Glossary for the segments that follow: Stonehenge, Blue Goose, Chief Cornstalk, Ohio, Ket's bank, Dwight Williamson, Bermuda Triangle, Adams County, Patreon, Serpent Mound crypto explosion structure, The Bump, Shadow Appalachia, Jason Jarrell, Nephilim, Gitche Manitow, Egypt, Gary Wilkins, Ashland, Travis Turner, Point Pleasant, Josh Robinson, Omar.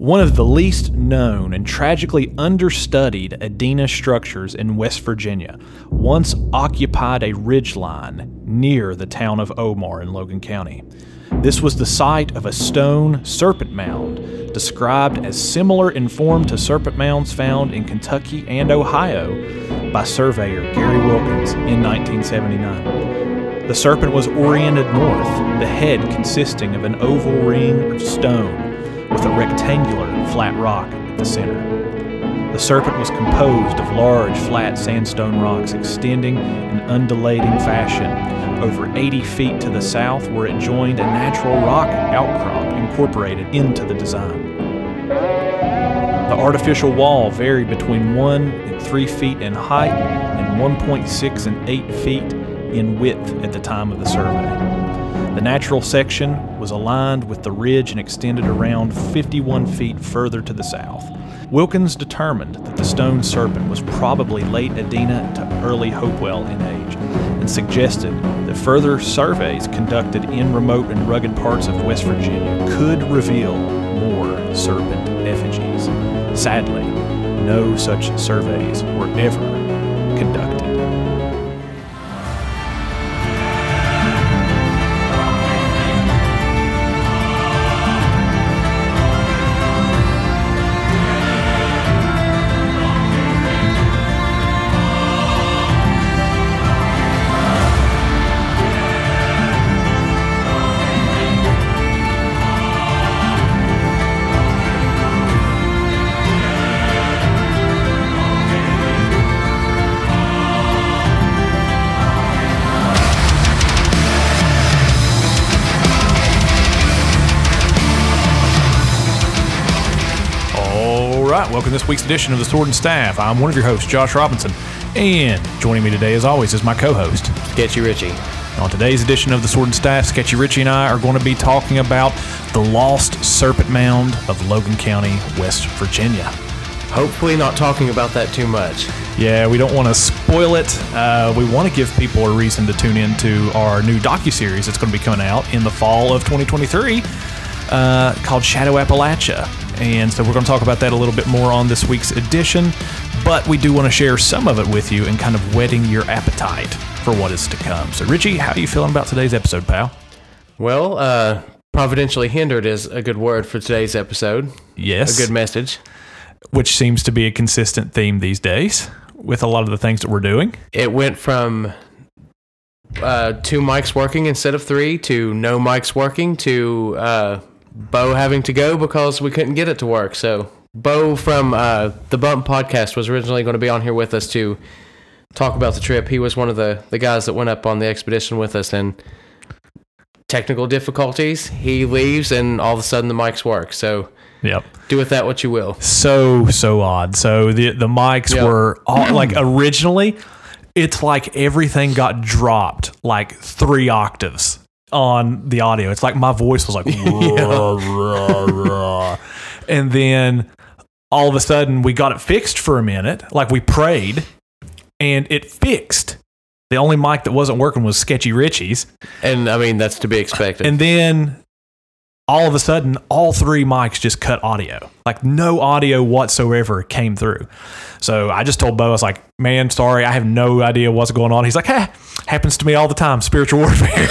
one of the least known and tragically understudied Adena structures in West Virginia, once occupied a ridgeline near the town of Omar in Logan County. This was the site of a stone serpent mound, described as similar in form to serpent mounds found in Kentucky and Ohio by surveyor Gary Wilkins in 1979. The serpent was oriented north, the head consisting of an oval ring of stone with a rectangular flat rock at the center. The serpent was composed of large flat sandstone rocks extending in undulating fashion over 80 feet to the south, where it joined a natural rock outcrop incorporated into the design. The artificial wall varied between 1 and 3 feet in height and 1.6 and 8 feet in width at the time of the survey. The natural section was aligned with the ridge and extended around 51 feet further to the south. Wilkins determined that the stone serpent was probably late Adena to early Hopewell in age, and suggested that further surveys conducted in remote and rugged parts of West Virginia could reveal more serpent effigies. Sadly, no such surveys were ever conducted. Welcome to this week's edition of The Sword and Staff. I'm one of your hosts, Josh Robinson, and joining me today, as always, is my co-host, Sketchy Richie. On today's edition of The Sword and Staff, Sketchy Richie and I are going to be talking about the lost serpent mound of Logan County, West Virginia. Hopefully not talking about that too much. Yeah, we don't want to spoil it. We want to give people a reason to tune in to our new docuseries that's going to be coming out in the fall of 2023 called Shadow Appalachia. And so we're going to talk about that a little bit more on this week's edition, but we do want to share some of it with you and kind of whetting your appetite for what is to come. So, Richie, how are you feeling about today's episode, pal? Well, providentially hindered is a good word for today's episode. Yes. A good message. Which seems to be a consistent theme these days with a lot of the things that we're doing. It went from two mics working instead of three to no mics working to... Bo having to go because we couldn't get it to work. So Bo from The Bump podcast was originally going to be on here with us to talk about the trip. He was one of the guys that went up on the expedition with us, and technical difficulties. He leaves, and all of a sudden the mics work. So yep. Do with that what you will. So odd. So the mics were all, like, originally, it's like everything got dropped like 3 octaves. On the audio, it's like my voice was like rah, rah, rah. And then all of a sudden we got it fixed for a minute, like we prayed, and it fixed. The only mic that wasn't working was Sketchy Richie's, and I mean that's to be expected. And then all of a sudden all 3 mics just cut audio, like no audio whatsoever came through. So I just told Bo, I was like, man, sorry, I have no idea what's going on. He's like, hey, happens to me all the time, spiritual warfare.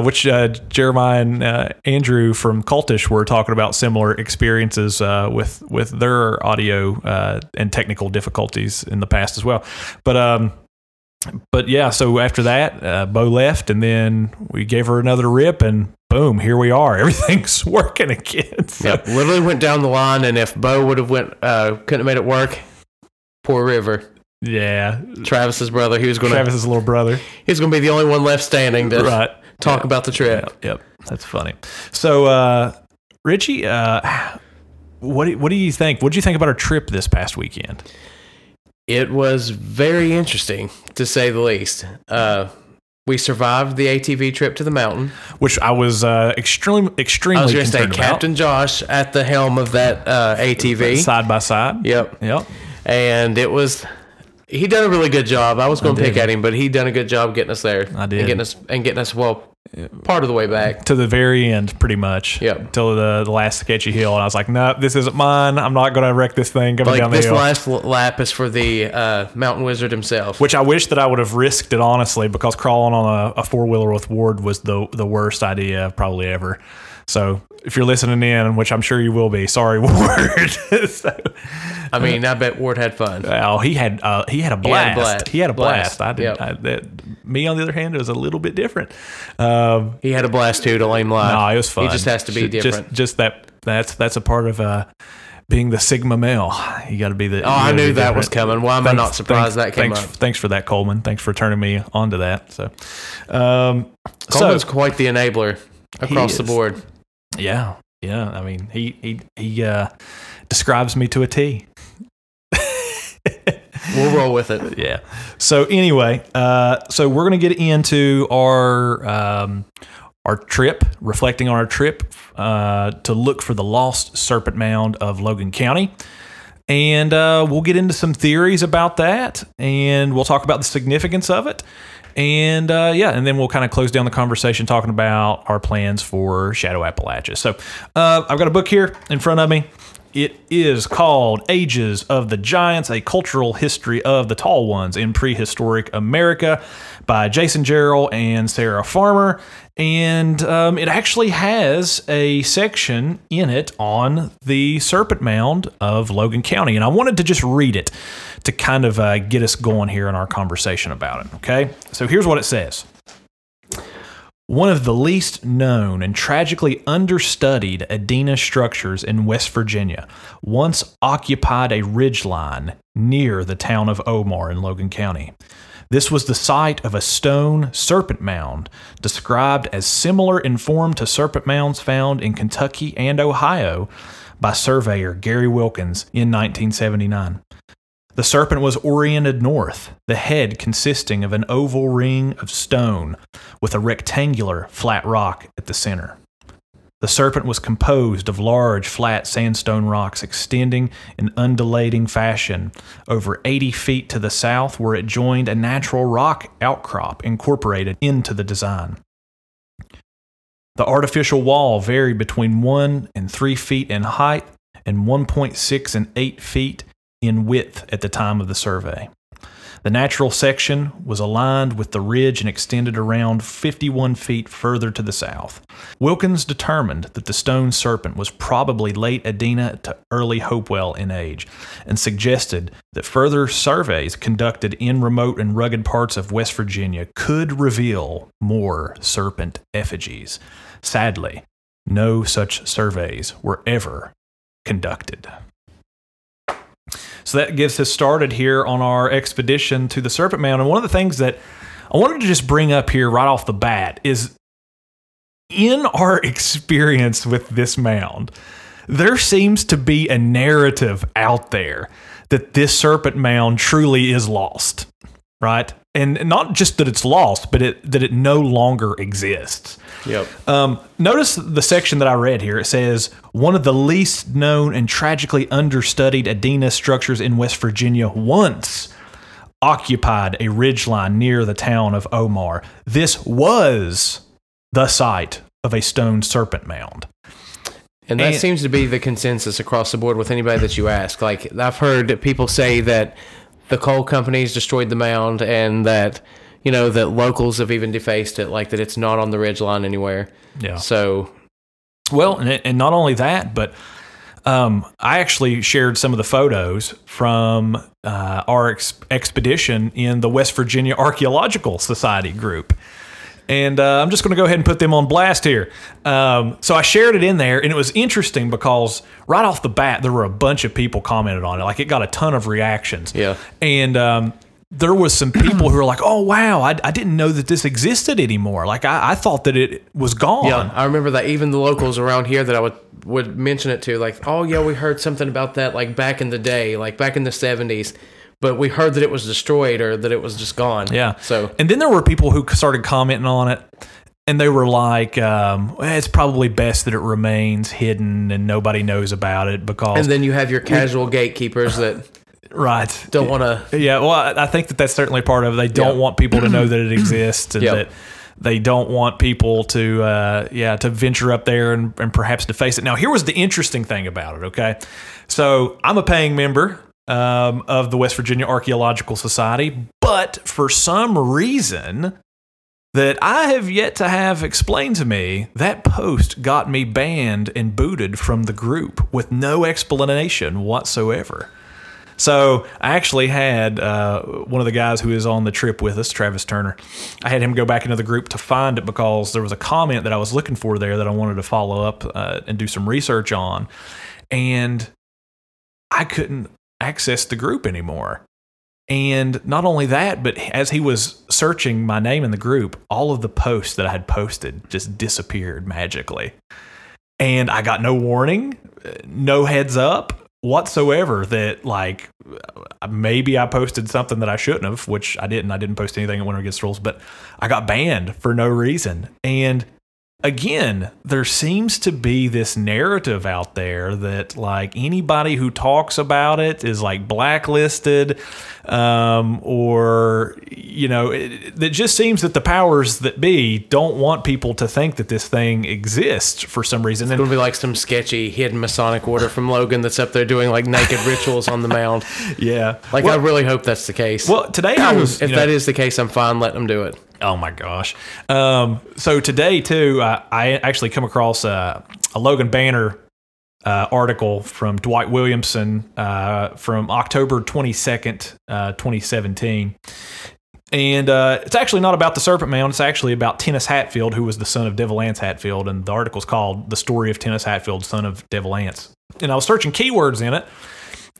Which Jeremiah and Andrew from Cultish were talking about similar experiences with their audio and technical difficulties in the past as well. But yeah, so after that, Bo left, and then we gave her another rip, and boom, here we are. Everything's working again. So. Yep, literally went down the line, and if Bo would have couldn't have made it work, poor River. Yeah, Travis's brother. Travis's little brother. He's gonna be the only one left standing to talk about the trip. Yep, that's funny. So, Richie, what do you think? What did you think about our trip this past weekend? It was very interesting, to say the least. We survived the ATV trip to the mountain, which I was extremely. I was going to say Captain Josh at the helm of that ATV, side by side. Yep, and it was. He done a really good job. I was going to pick at him, but he done a good job getting us there. I did. And getting us well part of the way back to the very end, pretty much. Yeah, till the last sketchy hill, and I was like, "No, this isn't mine. I'm not going to wreck this thing coming down the hill." This last lap is for the mountain wizard himself. Which I wish that I would have risked it honestly, because crawling on a four wheeler with Ward was the worst idea probably ever. So if you're listening in, which I'm sure you will be, sorry Ward. So, I mean, I bet Ward had fun. Oh, he had a blast. I did. Yep. Me on the other hand, it was a little bit different. He had a blast too. To lame lie. No, it was fun. He just has to be different. Just that's a part of being the Sigma male. You got to be the. Oh, I knew that was coming. Why am I not surprised that came up? Thanks for that, Coleman. Thanks for turning me onto that. So, Coleman's quite the enabler across the board. Yeah. I mean, he describes me to a T. We'll roll with it. Yeah. So anyway, so we're going to get into our trip, reflecting on our trip to look for the lost serpent mound of Logan County. And we'll get into some theories about that, and we'll talk about the significance of it. And and then we'll kind of close down the conversation talking about our plans for Shadow Appalachia. So I've got a book here in front of me. It is called Ages of the Giants, A Cultural History of the Tall Ones in Prehistoric America by Jason Jarrell and Sarah Farmer. And it actually has a section in it on the Serpent Mound of Logan County. And I wanted to just read it to kind of get us going here in our conversation about it. Okay, so here's what it says. One of the least known and tragically understudied Adena structures in West Virginia once occupied a ridgeline near the town of Omar in Logan County. This was the site of a stone serpent mound, described as similar in form to serpent mounds found in Kentucky and Ohio by surveyor Gary Wilkins in 1979. The serpent was oriented north, the head consisting of an oval ring of stone with a rectangular flat rock at the center. The serpent was composed of large flat sandstone rocks extending in undulating fashion. Over 80 feet to the south, where it joined a natural rock outcrop incorporated into the design. The artificial wall varied between 1 and 3 feet in height and 1.6 and 8 feet in width at the time of the survey. The natural section was aligned with the ridge and extended around 51 feet further to the south. Wilkins determined that the stone serpent was probably late Adena to early Hopewell in age, and suggested that further surveys conducted in remote and rugged parts of West Virginia could reveal more serpent effigies. Sadly, no such surveys were ever conducted. So that gets us started here on our expedition to the Serpent Mound. And one of the things that I wanted to just bring up here right off the bat is, in our experience with this mound, there seems to be a narrative out there that this Serpent Mound truly is lost, right? And not just that it's lost, but that it no longer exists. Yep. Notice the section that I read here. It says, one of the least known and tragically understudied Adena structures in West Virginia once occupied a ridgeline near the town of Omar. This was the site of a stone serpent mound. And that seems to be the consensus across the board with anybody that you ask. Like, I've heard people say that the coal companies destroyed the mound, and that, you know, that locals have even defaced it, like that it's not on the ridgeline anywhere. Yeah. So, well, and not only that, but I actually shared some of the photos from our expedition in the West Virginia Archaeological Society group. And I'm just going to go ahead and put them on blast here. So I shared it in there, and it was interesting because right off the bat, there were a bunch of people commented on it. Like, it got a ton of reactions. Yeah. And there was some people who were like, oh, wow, I didn't know that this existed anymore. Like, I thought that it was gone. Yeah, I remember that even the locals around here that I would mention it to, like, oh, yeah, we heard something about that, like, back in the day, like, back in the 70s. But we heard that it was destroyed or that it was just gone. Yeah. So, and then there were people who started commenting on it, and they were like, it's probably best that it remains hidden and nobody knows about it because... And then you have your casual gatekeepers that... Right. Don't want to... Yeah, well, I think that's certainly part of it. They don't want people to know that it exists and that... They don't want people to venture up there and perhaps deface it. Now, here was the interesting thing about it, okay? So I'm a paying member of the West Virginia Archaeological Society, but for some reason that I have yet to have explained to me, that post got me banned and booted from the group with no explanation whatsoever. So I actually had one of the guys who is on the trip with us, Travis Turner, I had him go back into the group to find it because there was a comment that I was looking for there that I wanted to follow up and do some research on. And I couldn't access the group anymore. And not only that, but as he was searching my name in the group, all of the posts that I had posted just disappeared magically. And I got no warning, no heads up whatsoever that, like, maybe I posted something that I shouldn't have, which I didn't. I didn't post anything at Winter Against Rules, but I got banned for no reason. And again, there seems to be this narrative out there that, like, anybody who talks about it is, like, blacklisted, or, you know, it just seems that the powers that be don't want people to think that this thing exists for some reason. It's going to be like some sketchy hidden Masonic order from Logan that's up there doing, like, naked rituals on the mound. Yeah. Like, well, I really hope that's the case. Well, today I was... if that is the case, I'm fine. Let them do it. Oh, my gosh. So today, too, I actually come across a Logan Banner article from Dwight Williamson from October 22nd, 2017. And it's actually not about the Serpent Mound. It's actually about Tennis Hatfield, who was the son of Devil Anse Hatfield. And the article's called The Story of Tennis Hatfield, Son of Devil Anse. And I was searching keywords in it.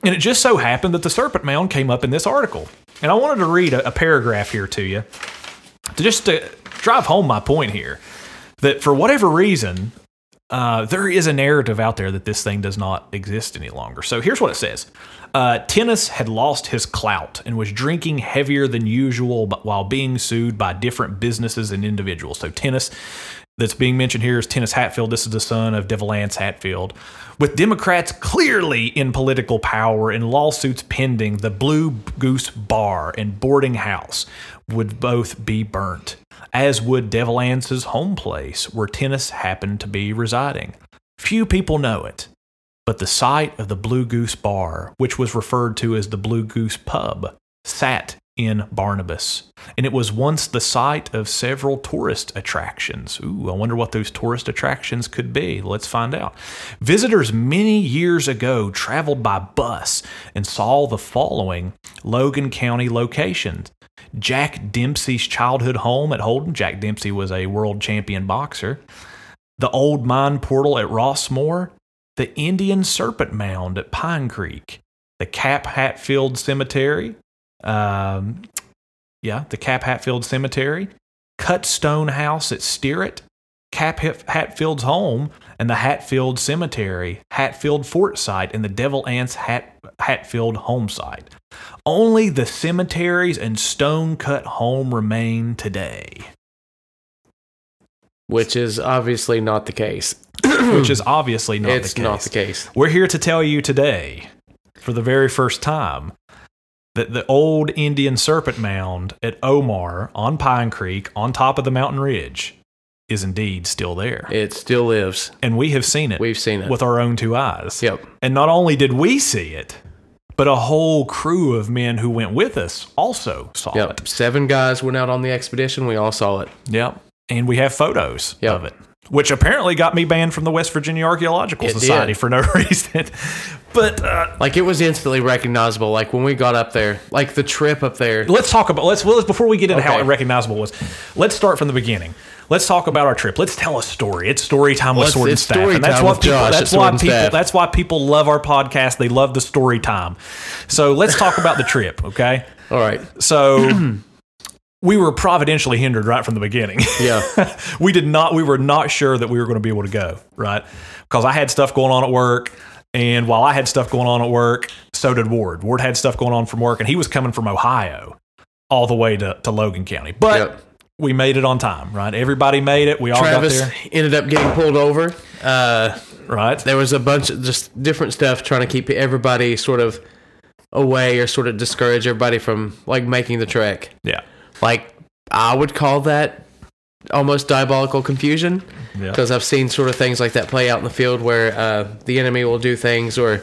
And it just so happened that the Serpent Mound came up in this article. And I wanted to read a paragraph here to you, to drive home my point here, that for whatever reason, there is a narrative out there that this thing does not exist any longer. So here's what it says. Tennis had lost his clout and was drinking heavier than usual while being sued by different businesses and individuals. So Tennis that's being mentioned here is Tennis Hatfield. This is the son of Devil Anse Hatfield. With Democrats clearly in political power and lawsuits pending, the Blue Goose Bar and boarding house would both be burnt, as would Devil Anse's home place, where Tennis happened to be residing. Few people know it, but the site of the Blue Goose Bar, which was referred to as the Blue Goose Pub, sat in Barnabas, and it was once the site of several tourist attractions. Ooh, I wonder what those tourist attractions could be. Let's find out. Visitors many years ago traveled by bus and saw the following Logan County locations. Jack Dempsey's childhood home at Holden. Jack Dempsey was a world champion boxer. The old mine portal at Rossmore. The Indian Serpent Mound at Pine Creek. The Cap Hatfield Cemetery. The Cap Hatfield Cemetery. Cutstone House at Sterrett. Cap Hatfield's home and the Hatfield Cemetery, Hatfield Fort Site, and the Devil Anse Hatfield home site. Only the cemeteries and stone-cut home remain today. Which is obviously not the case. It's not the case. We're here to tell you today, for the very first time, that the old Indian Serpent Mound at Omar on Pine Creek, on top of the mountain ridge, is indeed still there. It still lives. And we have seen it. We've seen it. With our own two eyes. Yep. And not only did we see it, but a whole crew of men who went with us also saw it. 7 guys went out on the expedition. We all saw it. Yep. And we have photos of it, which apparently got me banned from the West Virginia Archaeological Society for no reason. But it was instantly recognizable. Like when we got up there, like the trip up there. Let's talk about before we get into how recognizable it was. Let's start from the beginning. Let's talk about our trip. Let's tell a story. It's story time with Sword and Staff. And that's why people love our podcast. They love the story time. So let's talk about the trip, okay? All right. So we were providentially hindered right from the beginning. Yeah. We were not sure that we were going to be able to go, right? Because I had stuff going on at work. And while I had stuff going on at work, so did Ward. Ward had stuff going on from work, and he was coming from Ohio all the way to Logan County. But we made it on time, right? Everybody made it. Travis ended up getting pulled over. Right. There was a bunch of just different stuff trying to keep everybody sort of away or sort of discourage everybody from, like, making the trek. Yeah. Like, I would call that almost diabolical confusion, because I've seen sort of things like that play out in the field where the enemy will do things or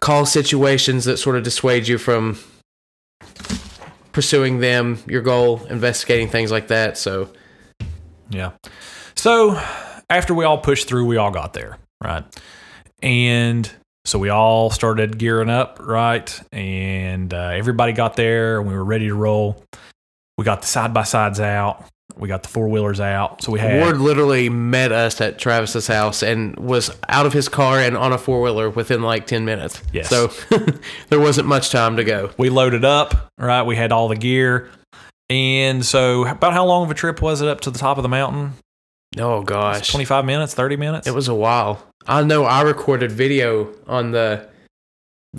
call situations that sort of dissuade you from pursuing them, your goal, investigating things like that. So, yeah. So after we all pushed through, we all got there, right? And so we all started gearing up, right? And everybody got there and we were ready to roll. We got the side-by-sides out. We got the four-wheelers out. So we had... Ward literally met us at Travis's house and was out of his car and on a four-wheeler within like 10 minutes. Yes. So there wasn't much time to go. We loaded up, right? We had all the gear. And so about how long of a trip was it up to the top of the mountain? Oh, gosh. 25 minutes, 30 minutes? It was a while. I know I recorded video on the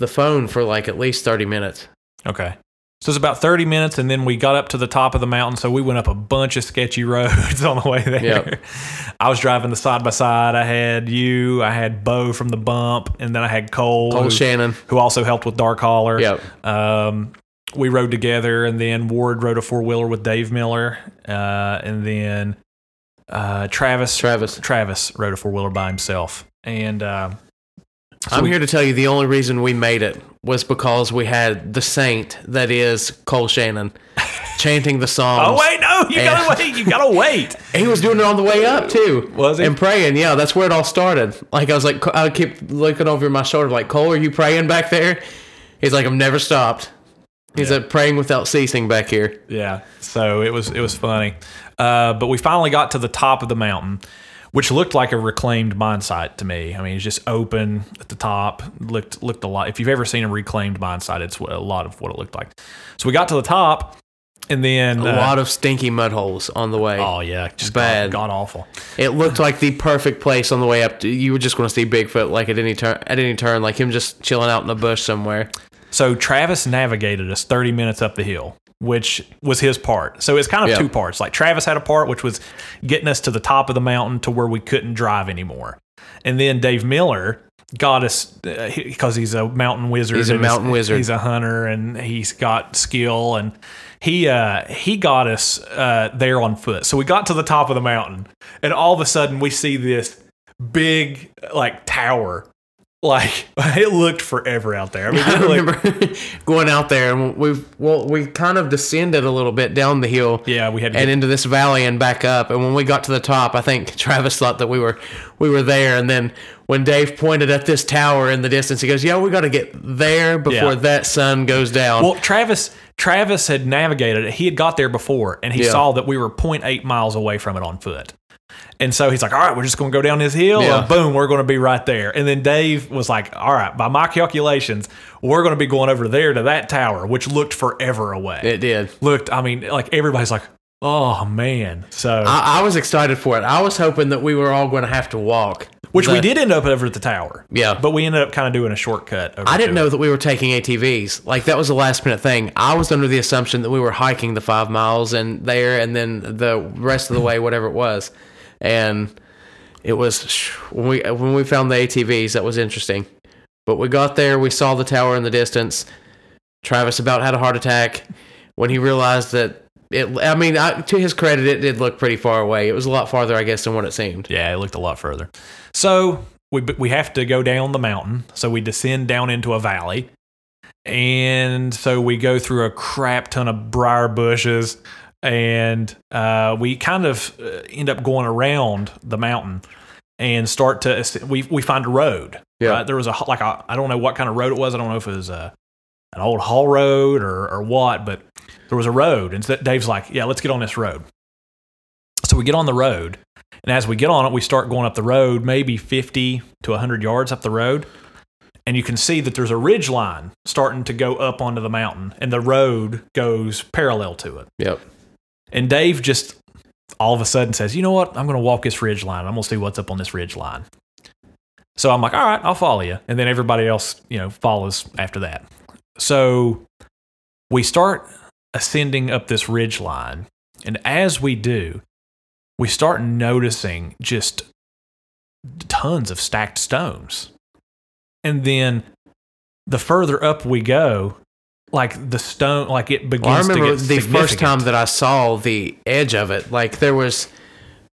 phone for like at least 30 minutes. Okay. So it's about 30 minutes, and then we got up to the top of the mountain, so we went up a bunch of sketchy roads on the way there. Yep. I was driving the side-by-side. I had you, I had Bo from The Bump, and then I had Cole Shannon, who also helped with Dark Holler. Yep. We rode together, and then Ward rode a four-wheeler with Dave Miller, and then Travis rode a four-wheeler by himself. And... So I'm here to tell you the only reason we made it was because we had the saint that is Cole Shannon chanting the Psalms. Oh, wait, no, you gotta wait. He was doing it on the way up, too. Was he? And praying, yeah, that's where it all started. Like, I was like, I kept looking over my shoulder, like, Cole, are you praying back there? He's like, I've never stopped. He's like, praying without ceasing back here. Yeah, so it was funny. But we finally got to the top of the mountain, which looked like a reclaimed mine site to me. I mean, it's just open at the top. Looked a lot. If you've ever seen a reclaimed mine site, it's a lot of what it looked like. So we got to the top, and then a lot of stinky mud holes on the way. Oh yeah, just bad, god awful. It looked like the perfect place on the way up. You were just going to see Bigfoot, like at any turn, like him just chilling out in the bush somewhere. So Travis navigated us 30 minutes up the hill, which was his part. So it's kind of two parts. Like Travis had a part, which was getting us to the top of the mountain to where we couldn't drive anymore. And then Dave Miller got us, because he's a mountain wizard. He's a mountain wizard. He's a hunter, and he's got skill. And he got us there on foot. So we got to the top of the mountain, and all of a sudden we see this big like tower. Like, it looked forever out there. I mean, I remember going out there, and we kind of descended a little bit down the hill. Yeah, we had to into this valley and back up. And when we got to the top, I think Travis thought that we were there. And then when Dave pointed at this tower in the distance, he goes, "Yeah, we got to get there before that sun goes down." Well, Travis had navigated it. He had got there before, and he saw that we were 0.8 miles away from it on foot. And so he's like, all right, we're just going to go down this hill, and boom, we're going to be right there. And then Dave was like, all right, by my calculations, we're going to be going over there to that tower, which looked forever away. It did. I mean, like everybody's like, oh, man. So I was excited for it. I was hoping that we were all going to have to walk. We did end up over at the tower. Yeah. But we ended up kind of doing a shortcut. I didn't know that we were taking ATVs. Like, that was a last-minute thing. I was under the assumption that we were hiking the 5 miles and there, and then the rest of the way, whatever it was. And it was when we found the ATVs, that was interesting. But we got there, we saw the tower in the distance. Travis about had a heart attack when he realized that to his credit, it did look pretty far away. It was a lot farther, I guess, than what it seemed. Yeah, it looked a lot further. So we have to go down the mountain. So we descend down into a valley. And so we go through a crap ton of briar bushes. And we kind of end up going around the mountain and start to we find a road. Yeah, right? There was I don't know what kind of road it was. I don't know if it was an old haul road or what, but there was a road. And so Dave's like, "Yeah, let's get on this road." So we get on the road, and as we get on it, we start going up the road, maybe 50 to 100 yards up the road, and you can see that there's a ridge line starting to go up onto the mountain, and the road goes parallel to it. Yep. And Dave just all of a sudden says, "You know what? I'm going to walk this ridge line. I'm going to see what's up on this ridge line." So I'm like, "All right, I'll follow you." And then everybody else, follows after that. So we start ascending up this ridge line. And as we do, we start noticing just tons of stacked stones. And then the further up we go, like the stone, like it begins. Well, I remember to get the first time that I saw the edge of it. Like there was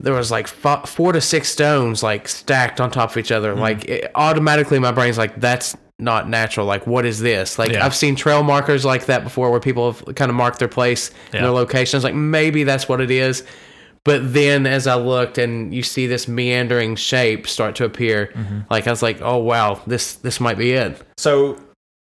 like 4 to 6 stones like stacked on top of each other. Mm-hmm. Like it, automatically, my brain's like, that's not natural. Like, what is this? Like, yeah. I've seen trail markers like that before, where people have kind of marked their place and their locations. Like, maybe that's what it is. But then as I looked and you see this meandering shape start to appear, mm-hmm. like I was like, oh, wow, this might be it. So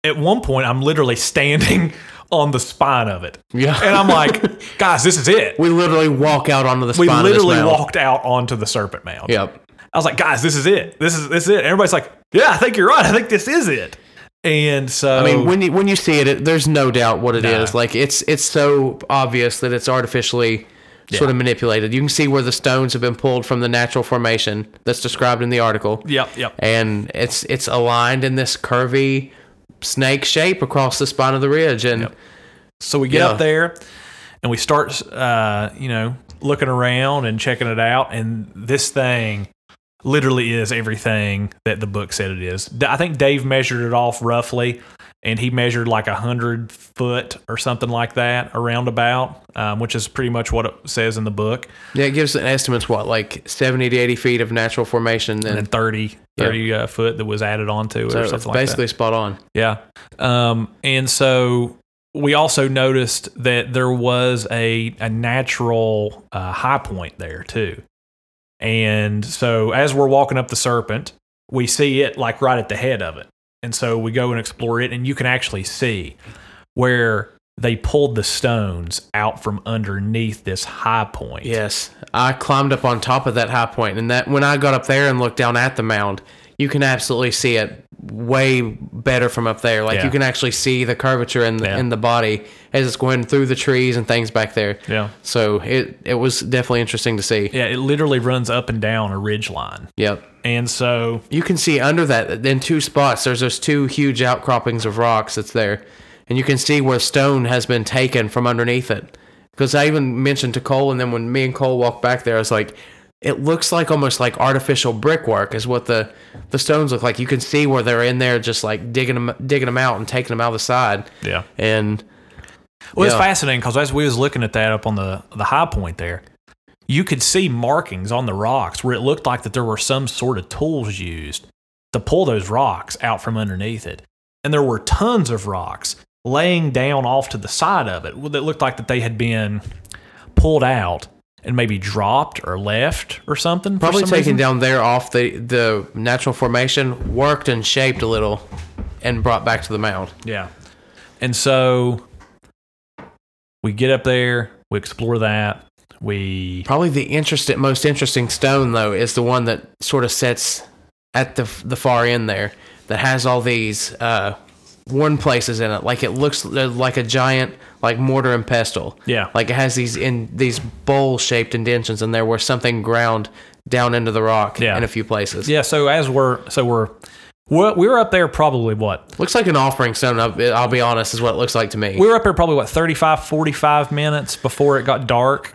at one point, I'm literally standing on the spine of it. Yeah. And I'm like, guys, this is it. We literally walk out onto the spine of this mound. We literally walked out onto the Serpent Mound. Yep. I was like, guys, this is it. This is it. And everybody's like, yeah, I think you're right. I think this is it. And so, I mean, when you see it, there's no doubt what it is. Like it's so obvious that it's artificially sort of manipulated. You can see where the stones have been pulled from the natural formation that's described in the article. Yep. And it's aligned in this curvy snake shape across the spine of the ridge. And so we get up there and we start, looking around and checking it out. And this thing literally is everything that the book said it is. I think Dave measured it off roughly, and he measured like 100 foot or something like that, around about, which is pretty much what it says in the book. Yeah, it gives an estimate, what, like 70 to 80 feet of natural formation. And 30 foot that was added onto it, so or something like that. Basically spot on. Yeah. And so we also noticed that there was a natural high point there too. And so as we're walking up the Serpent, we see it like right at the head of it. And so we go and explore it, and you can actually see where they pulled the stones out from underneath this high point. Yes, I climbed up on top of that high point, and that when I got up there and looked down at the mound, you can absolutely see it way better from up there. Like you can actually see the curvature in the body as it's going through the trees and things back there. Yeah. So it was definitely interesting to see. Yeah, it literally runs up and down a ridge line. Yep. And so you can see under that in two spots, there's those two huge outcroppings of rocks that's there. And you can see where stone has been taken from underneath it. Because I even mentioned to Cole, and then when me and Cole walked back there, I was like, it looks like almost like artificial brickwork is what the stones look like. You can see where they're in there just like digging them out and taking them out of the side. Yeah. And it's fascinating because as we was looking at that up on the high point there, you could see markings on the rocks where it looked like that there were some sort of tools used to pull those rocks out from underneath it. And there were tons of rocks laying down off to the side of it that looked like that they had been pulled out and maybe dropped or left or something. Probably taken down there off the natural formation, worked and shaped a little, and brought back to the mound. Yeah. And so we get up there, we explore that. Probably the most interesting stone, though, is the one that sort of sits at the far end there that has all these worn places in it. Like it looks like a giant like mortar and pestle. Yeah. Like it has these bowl-shaped indentions in there where something ground down into the rock in a few places. Yeah, so as we were up there probably what? Looks like an offering stone, I'll be honest, is what it looks like to me. We were up there probably, 35, 45 minutes before it got dark.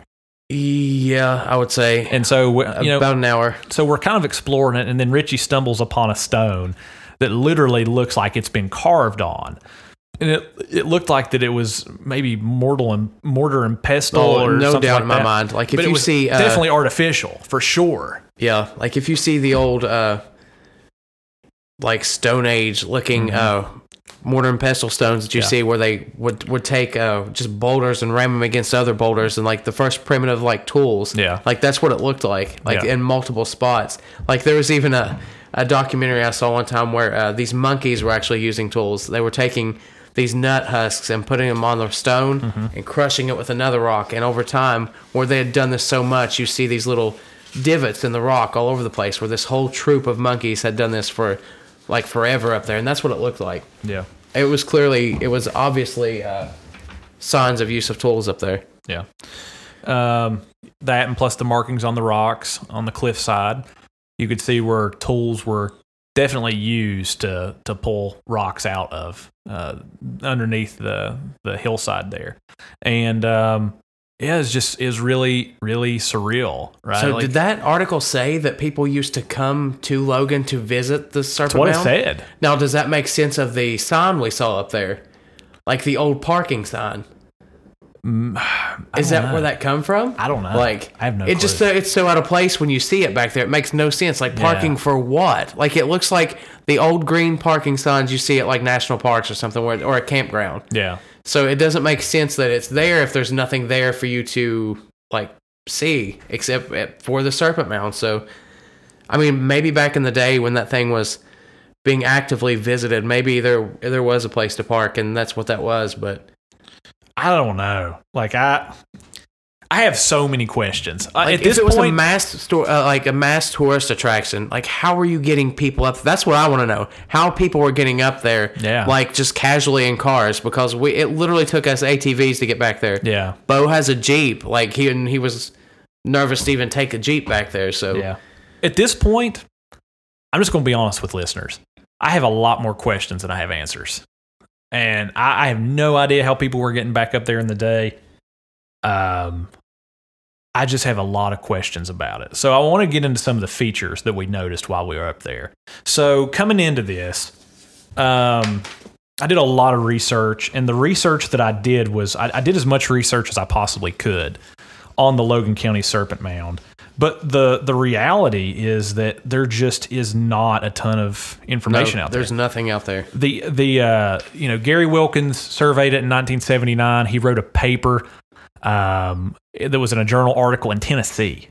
Yeah, I would say. And so, about an hour. So we're kind of exploring it, and then Richie stumbles upon a stone that literally looks like it's been carved on. And it looked like that it was maybe mortar and pestle or no something doubt like in my that. Mind. Like if but you it was see definitely artificial for sure. Yeah, like if you see the old like Stone Age looking mortar and pestle stones that you see where they would take just boulders and ram them against other boulders and like the first primitive like tools. Yeah. Like that's what it looked like in multiple spots. Like there was even a documentary I saw one time where these monkeys were actually using tools. They were taking these nut husks and putting them on the stone and crushing it with another rock. And over time, where they had done this so much, you see these little divots in the rock all over the place where this whole troop of monkeys had done this for like forever up there. And that's what it looked like. Yeah. It was obviously signs of use of tools up there. Yeah. That and plus the markings on the rocks on the cliff side. You could see where tools were definitely used to pull rocks out of underneath the hillside there. And it's really, really surreal, right? So like, did that article say that people used to come to Logan to visit the Serpent Mound? That's what it said. Now, does that make sense of the sign we saw up there? Like the old parking sign. Is that where that come from? I don't know. Like I have no clue. Just it's so out of place when you see it back there. It makes no sense. Like parking for what? Like it looks like the old green parking signs you see at like national parks or something, or a campground. Yeah. So it doesn't make sense that it's there if there's nothing there for you to like see except for the Serpent Mound. So, I mean, maybe back in the day when that thing was being actively visited, maybe there was a place to park, and that's what that was. But I don't know. Like I have so many questions. Like at this point, it was a mass tourist attraction. Like, how were you getting people up? That's what I want to know. How people were getting up there, like just casually in cars, because it literally took us ATVs to get back there. Yeah, Bo has a Jeep. Like he was nervous to even take a Jeep back there. So at this point, I'm just going to be honest with listeners. I have a lot more questions than I have answers, and I have no idea how people were getting back up there in the day. I just have a lot of questions about it. So I want to get into some of the features that we noticed while we were up there. So coming into this, I did a lot of research, and the research that I did was I did as much research as I possibly could on the Logan County Serpent Mound. But the reality is that there just is not a ton of information out there. There's nothing out there. The Gary Wilkins surveyed it in 1979. He wrote a paper. There was in a journal article in Tennessee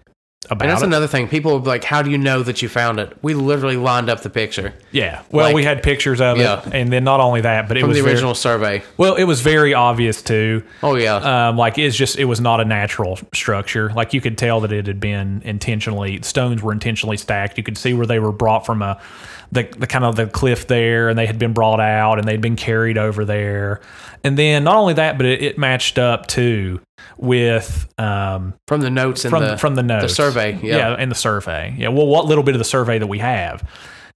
about it. And that's another thing. People were like, how do you know that you found it? We literally lined up the picture. Yeah. Well, we had pictures of it. And then not only that, but it was from the original survey. Well, it was very obvious too. Oh yeah. It was not a natural structure. Like you could tell that it had been stones were intentionally stacked. You could see where they were brought from the kind of the cliff there, and they had been brought out and they'd been carried over there. And then not only that, but it matched up too with from the notes the survey. Yeah, and the survey. Yeah, well, what little bit of the survey that we have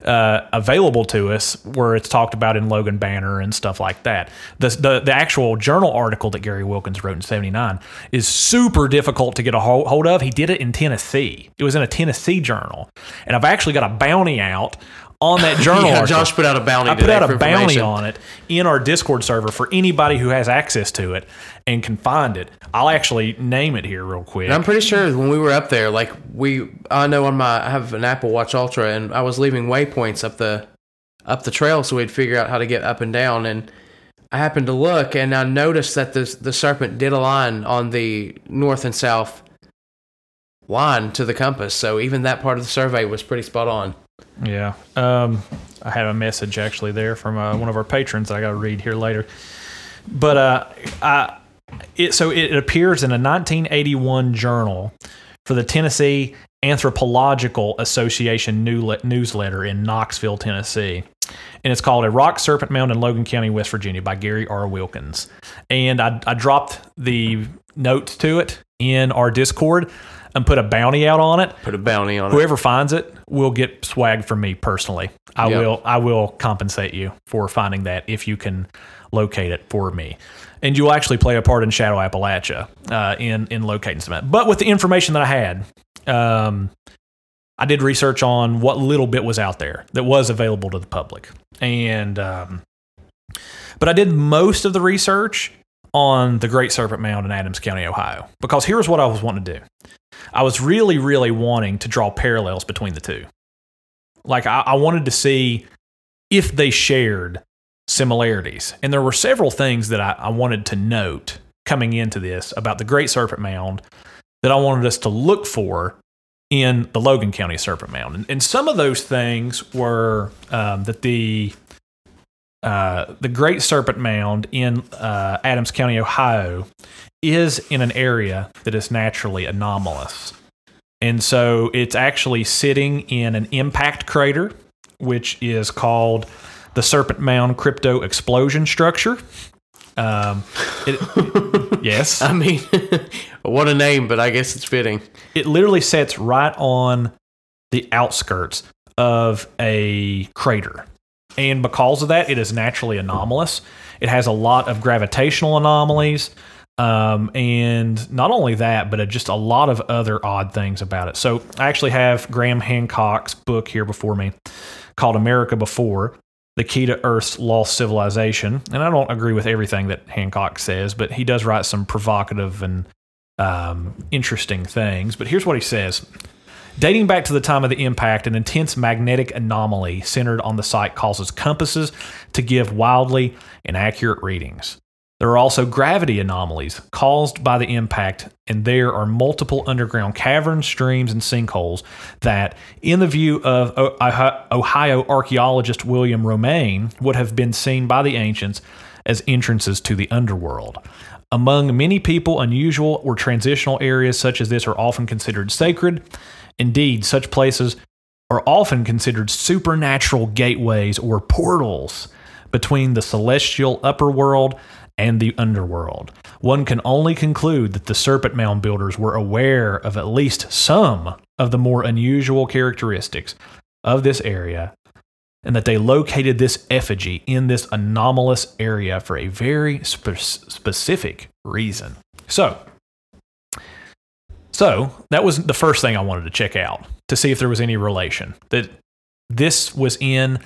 available to us, where it's talked about in Logan Banner and stuff like that. The actual journal article that Gary Wilkins wrote in 79 is super difficult to get a hold of. He did it in Tennessee. It was in a Tennessee journal. And I've actually got a bounty out on that journal article. Josh put out a bounty. I put out a bounty on it in our Discord server for anybody who has access to it and can find it. I'll actually name it here real quick. And I'm pretty sure when we were up there, like I have an Apple Watch Ultra, and I was leaving waypoints up the trail so we'd figure out how to get up and down. And I happened to look, and I noticed that the serpent did align on the north and south line to the compass. So even that part of the survey was pretty spot on. Yeah. I had a message actually there from one of our patrons that I got to read here later. But it appears in a 1981 journal for the Tennessee Anthropological Association newsletter in Knoxville, Tennessee. And it's called A Rock Serpent Mound in Logan County, West Virginia by Gary R. Wilkins. And I dropped the notes to it in our Discord and put a bounty out on it. Whoever finds it will get swag from me personally. I will compensate you for finding that if you can locate it for me. And you'll actually play a part in Shadow Appalachia in locating some. But with the information that I had, I did research on what little bit was out there that was available to the public. And but I did most of the research on the Great Serpent Mound in Adams County, Ohio, because here's what I was wanting to do. I was really, really wanting to draw parallels between the two. Like, I wanted to see if they shared similarities. And there were several things that I wanted to note coming into this about the Great Serpent Mound that I wanted us to look for in the Logan County Serpent Mound. And some of those things were that the Great Serpent Mound in Adams County, Ohio, is in an area that is naturally anomalous. And so it's actually sitting in an impact crater, which is called the Serpent Mound Crypto Explosion Structure. Yes. I mean, what a name, but I guess it's fitting. It literally sits right on the outskirts of a crater. And because of that, it is naturally anomalous. It has a lot of gravitational anomalies. And not only that, but just a lot of other odd things about it. So I actually have Graham Hancock's book here before me called America Before. the key to Earth's lost civilization. And I don't agree with everything that Hancock says, but he does write some provocative and interesting things. But here's what he says. Dating back to the time of the impact, an intense magnetic anomaly centered on the site causes compasses to give wildly inaccurate readings. There are also gravity anomalies caused by the impact, and there are multiple underground caverns, streams, and sinkholes that, in the view of Ohio archaeologist William Romaine, would have been seen by the ancients as entrances to the underworld. Among many people, unusual or transitional areas such as this are often considered sacred. Indeed, such places are often considered supernatural gateways or portals between the celestial upper world and the underworld. One can only conclude that the Serpent Mound builders were aware of at least some of the more unusual characteristics of this area, and that they located this effigy in this anomalous area for a very specific reason. So that was the first thing I wanted to check out, to see if there was any relation, that this was in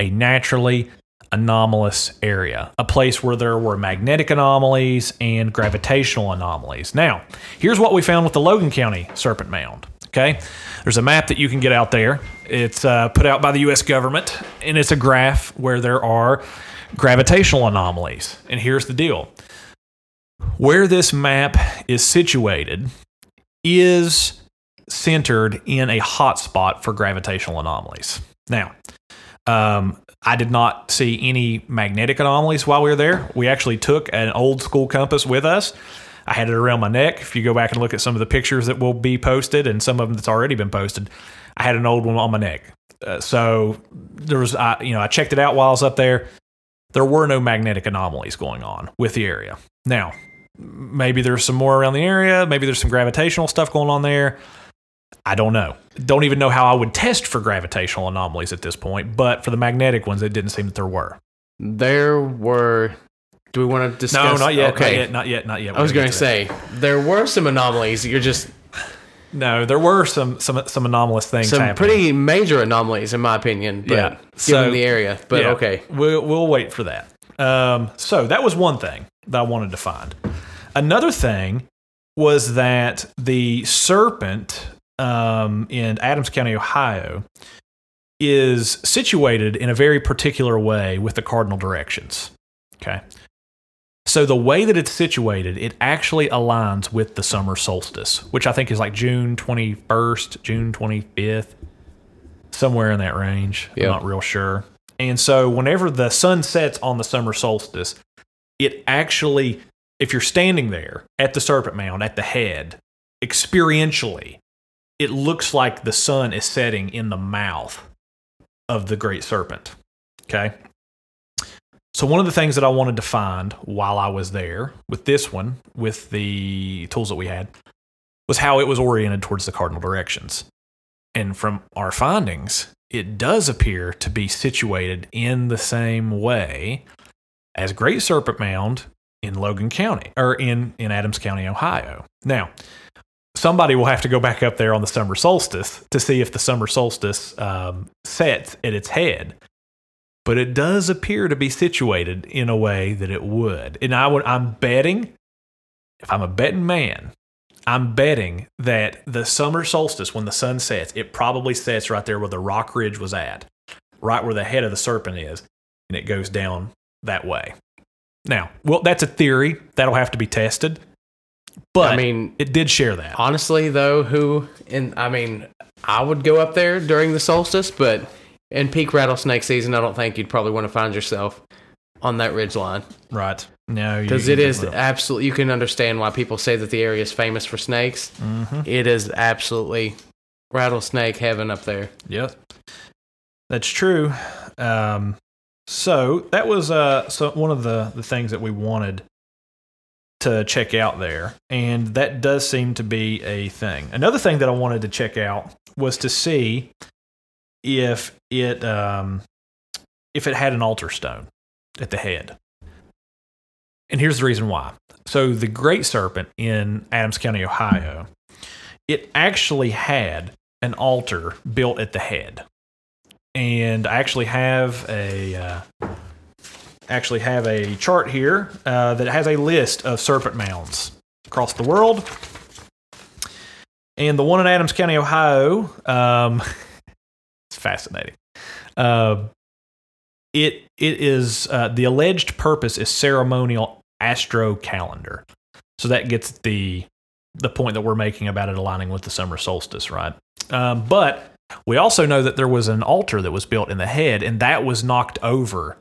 a naturally anomalous area, a place where there were magnetic anomalies and gravitational anomalies. Now, here's what we found with the Logan County Serpent Mound. Okay, there's a map that you can get out there. It's put out by the U.S. government, and it's a graph where there are gravitational anomalies. And here's the deal. Where this map is situated is centered in a hotspot for gravitational anomalies. Now, I did not see any magnetic anomalies while we were there. We actually took an old school compass with us. I had it around my neck. If you go back and look at some of the pictures that will be posted and some of them that's already been posted, I had an old one on my neck. So there was, I checked it out while I was up there. There were no magnetic anomalies going on with the area. Now, maybe there's some more around the area. Maybe there's some gravitational stuff going on there. I don't know. Don't even know how I would test for gravitational anomalies at this point, but for the magnetic ones, it didn't seem that there were. There were... Do we want to discuss? No, not yet. Okay. Not yet. I was going to say, there were some anomalies. You're just... No, there were some anomalous things happening. Some pretty major anomalies, in my opinion, but yeah. Given the area. But yeah, okay. We'll wait for that. So that was one thing that I wanted to find. Another thing was that the serpent in Adams County, Ohio, is situated in a very particular way with the cardinal directions. Okay. So the way that it's situated, it actually aligns with the summer solstice, which I think is like June 21st, June 25th, somewhere in that range. Yep. I'm not real sure. And so whenever the sun sets on the summer solstice, it actually, if you're standing there at the Serpent Mound, at the head, experientially, it looks like the sun is setting in the mouth of the Great Serpent. Okay? So one of the things that I wanted to find while I was there with this one, with the tools that we had, was how it was oriented towards the cardinal directions. And from our findings, it does appear to be situated in the same way as Great Serpent Mound in Logan County, or in Adams County, Ohio. Now, somebody will have to go back up there on the summer solstice to see if the summer solstice sets at its head. But it does appear to be situated in a way that it would. And I'm betting, if I'm a betting man, I'm betting that the summer solstice, when the sun sets, it probably sets right there where the rock ridge was at, right where the head of the serpent is, and it goes down that way. Now, well, that's a theory. That'll have to be tested. But I mean, it did share that. Honestly, though, I would go up there during the solstice, but... in peak rattlesnake season, I don't think you'd probably want to find yourself on that ridgeline. Right. No, because it is absolutely... You can understand why people say that the area is famous for snakes. Mm-hmm. It is absolutely rattlesnake heaven up there. Yep. That's true. So that was one of the things that we wanted to check out there. And that does seem to be a thing. Another thing that I wanted to check out was to see... If it had an altar stone at the head. And here's the reason why. So the Great Serpent in Adams County, Ohio, it actually had an altar built at the head. And I actually have a chart here that has a list of serpent mounds across the world. And the one in Adams County, Ohio, it's fascinating. It is the alleged purpose is ceremonial astro calendar. So that gets the point that we're making about it aligning with the summer solstice, right? But we also know that there was an altar that was built in the head, and that was knocked over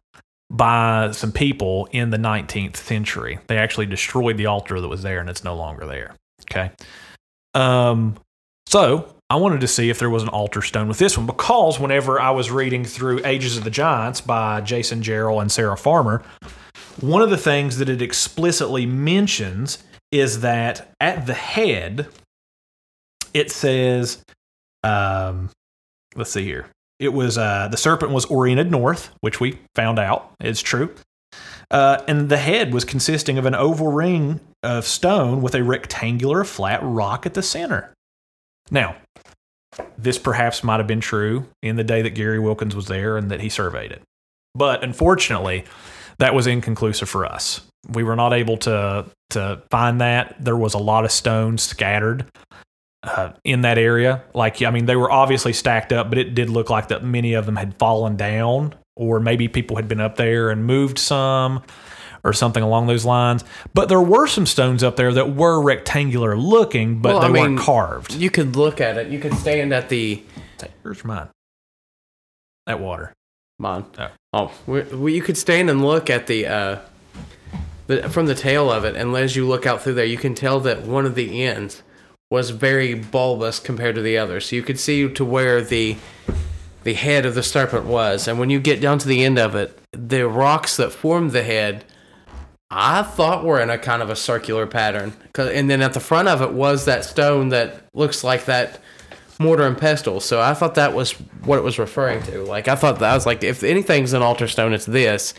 by some people in the 19th century. They actually destroyed the altar that was there, and it's no longer there. Okay. So I wanted to see if there was an altar stone with this one, because whenever I was reading through Ages of the Giants by Jason Jarrell and Sarah Farmer, one of the things that it explicitly mentions is that at the head, it says, let's see here. It was, the serpent was oriented north, which we found out is true. And the head was consisting of an oval ring of stone with a rectangular flat rock at the center. Now, this perhaps might have been true in the day that Gary Wilkins was there and that he surveyed it. But unfortunately, that was inconclusive for us. We were not able to find that. There was a lot of stones scattered in that area. Like, I mean, they were obviously stacked up, but it did look like that many of them had fallen down, or maybe people had been up there and moved some or something along those lines. But there were some stones up there that were rectangular looking, but weren't carved. You could look at it. You could stand at the... Where's mine? That water. Mine. Oh, you could stand and look at the... from the tail of it, and as you look out through there, you can tell that one of the ends was very bulbous compared to the other. So you could see to where the head of the serpent was. And when you get down to the end of it, the rocks that formed the head, I thought were in a kind of a circular pattern. And then at the front of it was that stone that looks like that mortar and pestle. So I thought that was what it was referring to. Like, I thought that, I was like, if anything's an altar stone, it's this.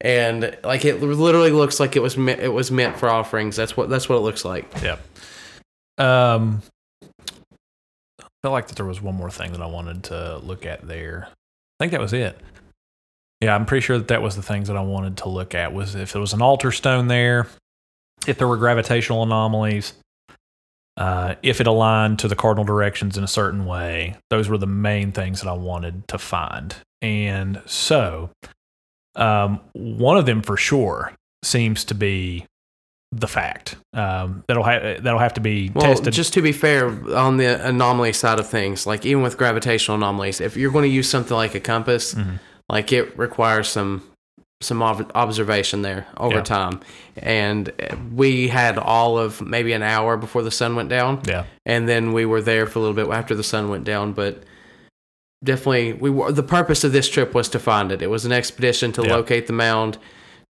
And like, it literally looks like it was meant for offerings. That's what it looks like. Yep. I felt like that there was one more thing that I wanted to look at there. I think that was it. Yeah, I'm pretty sure that was the things that I wanted to look at, was if there was an altar stone there, if there were gravitational anomalies, if it aligned to the cardinal directions in a certain way. Those were the main things that I wanted to find. And so... one of them for sure seems to be the fact. That'll have to be tested. Just to be fair, on the anomaly side of things, like even with gravitational anomalies, if you're going to use something like a compass, mm-hmm. like it requires some observation there over yeah. time. And we had all of maybe an hour before the sun went down. Yeah. And then we were there for a little bit after the sun went down, but definitely, the purpose of this trip was to find it. It was an expedition to locate the mound,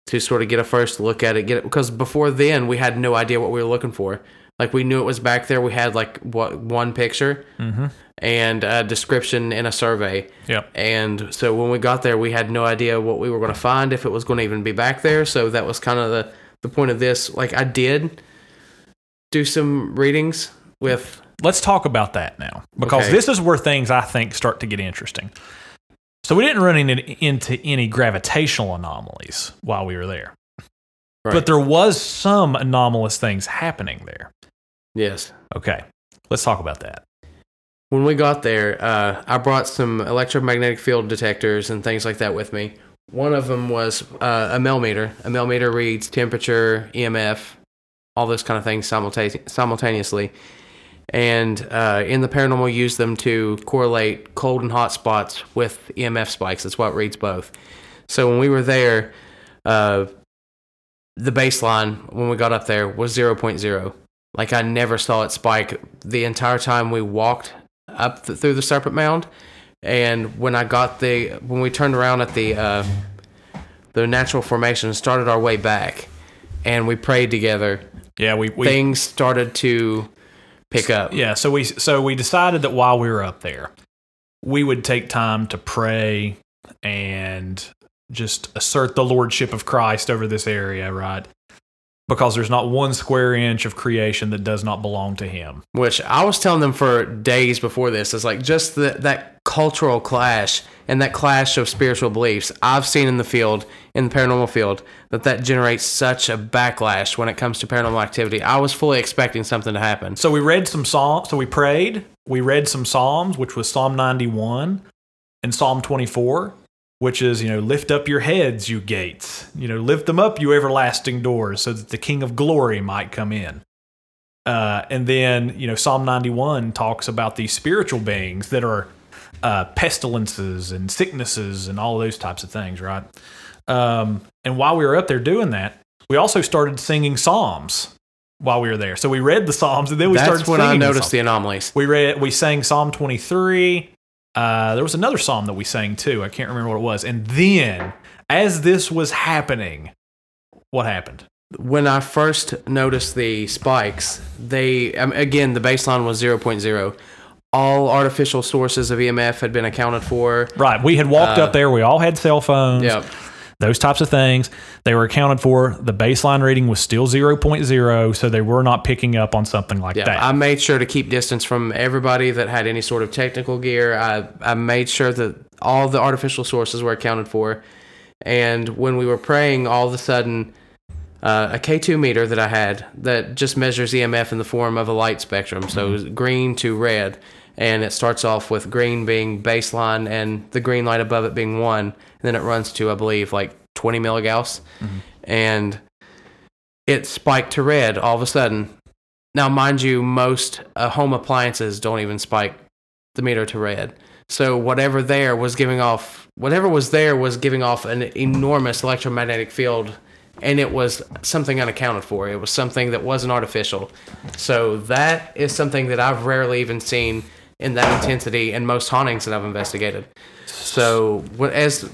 to sort of get a first look at it. Because before then, we had no idea what we were looking for. Like, we knew it was back there. We had like one picture mm-hmm. and a description and a survey. Yep. And so when we got there, we had no idea what we were going to find, if it was going to even be back there. So that was kind of the point of this. Like, I did do some readings with... Let's talk about that now, because this is where things, I think, start to get interesting. So we didn't run into any gravitational anomalies while we were there. Right. But there was some anomalous things happening there. Yes. Okay. Let's talk about that. When we got there, I brought some electromagnetic field detectors and things like that with me. One of them was a millimeter. A millimeter reads temperature, EMF, all those kind of things simultaneously. And in the paranormal, use them to correlate cold and hot spots with EMF spikes. That's what reads both. So when we were there, the baseline when we got up there was 0.0. Like, I never saw it spike the entire time we walked up through the Serpent Mound. And when I got when we turned around at the natural formation and started our way back, and we prayed together. Yeah, we things started to pick up. Yeah, so we decided that while we were up there, we would take time to pray and just assert the lordship of Christ over this area, right? Because there's not one square inch of creation that does not belong to him. Which I was telling them for days before this. It's like just that cultural clash and that clash of spiritual beliefs I've seen in the field, in the paranormal field, that generates such a backlash when it comes to paranormal activity. I was fully expecting something to happen. So we read some psalms. So we prayed. We read some psalms, which was Psalm 91 and Psalm 24, which is, you know, lift up your heads, you gates. You know, lift them up, you everlasting doors, so that the King of Glory might come in. And then, you know, Psalm 91 talks about these spiritual beings that are pestilences and sicknesses and all those types of things, right? And while we were up there doing that, we also started singing psalms while we were there. So we read the psalms, and then we started singing. That's when I noticed the anomalies. We sang Psalm 23. There was another psalm that we sang too. I can't remember what it was. And then, as this was happening, what happened? When I first noticed the spikes, again, the baseline was 0.0. All artificial sources of EMF had been accounted for. Right. We had walked up there. We all had cell phones. Yep. Those types of things. They were accounted for. The baseline reading was still 0.0, so they were not picking up on something like that. I made sure to keep distance from everybody that had any sort of technical gear. I made sure that all the artificial sources were accounted for. And when we were praying, all of a sudden... a K2 meter that I had that just measures EMF in the form of a light spectrum, so it was green to red, and it starts off with green being baseline and the green light above it being 1, and then it runs to, I believe, like 20 milligauss, and it spiked to red all of a sudden. Now, mind you, most home appliances don't even spike the meter to red, so whatever was there was giving off an enormous electromagnetic field. And it was something unaccounted for. It was something that wasn't artificial. So that is something that I've rarely even seen in that intensity in most hauntings that I've investigated. So as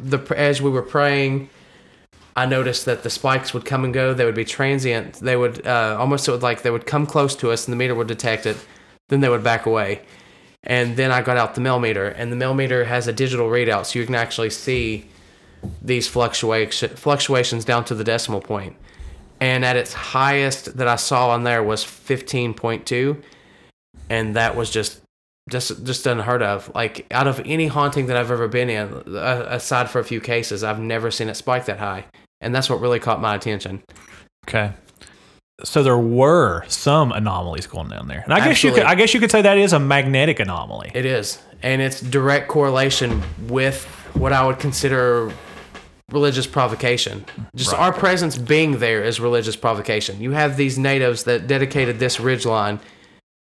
we were praying, I noticed that the spikes would come and go. They would be transient. They would they would come close to us, and the meter would detect it. Then they would back away. And then I got out the millimeter, and the millimeter has a digital readout, so you can actually see these fluctuations down to the decimal point. And at its highest that I saw on there was 15.2, and that was just unheard of. Like, out of any haunting that I've ever been in, aside for a few cases, I've never seen it spike that high, and that's what really caught my attention. Okay. So there were some anomalies going down there. And I guess you could say that is a magnetic anomaly. It is. And it's direct correlation with what I would consider religious provocation. Just right. Our presence being there is religious provocation. You have these natives that dedicated this ridgeline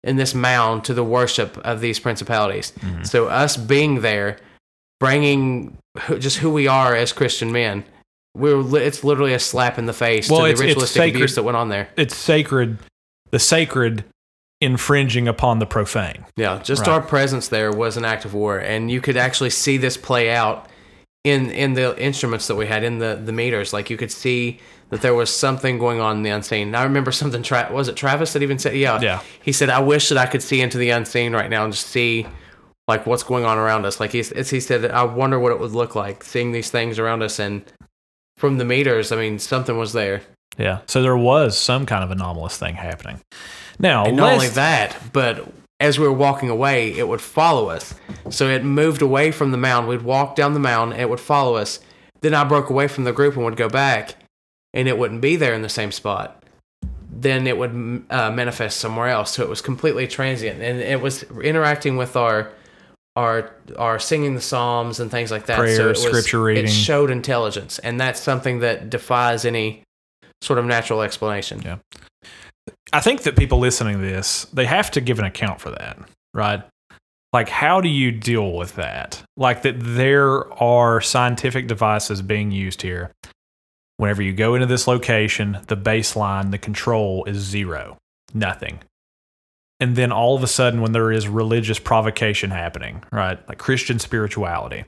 and this mound to the worship of these principalities. Mm-hmm. So us being there, bringing just who we are as Christian men, it's literally a slap in the face to the ritualistic abuse that went on there. It's sacred. The sacred infringing upon the profane. Yeah, just right. Our presence there was an act of war, and you could actually see this play out in the instruments that we had, in the meters. Like, you could see that there was something going on in the unseen. And I remember something, was it Travis that even said, yeah. He said, I wish that I could see into the unseen right now and just see, like, what's going on around us. Like, he said, I wonder what it would look like, seeing these things around us, and from the meters, I mean, something was there. Yeah, so there was some kind of anomalous thing happening. Now, and not only that, but as we were walking away, it would follow us. So it moved away from the mound. We'd walk down the mound, and it would follow us. Then I broke away from the group and would go back, and it wouldn't be there in the same spot. Then it would manifest somewhere else. So it was completely transient, and it was interacting with our singing the psalms and things like that. Prayer, scripture reading. It showed intelligence, and that's something that defies any sort of natural explanation. Yeah. I think that people listening to this, they have to give an account for that, right? Like, how do you deal with that? Like, that there are scientific devices being used here. Whenever you go into this location, the baseline, the control is 0, nothing. And then all of a sudden, when there is religious provocation happening, right? Like Christian spirituality,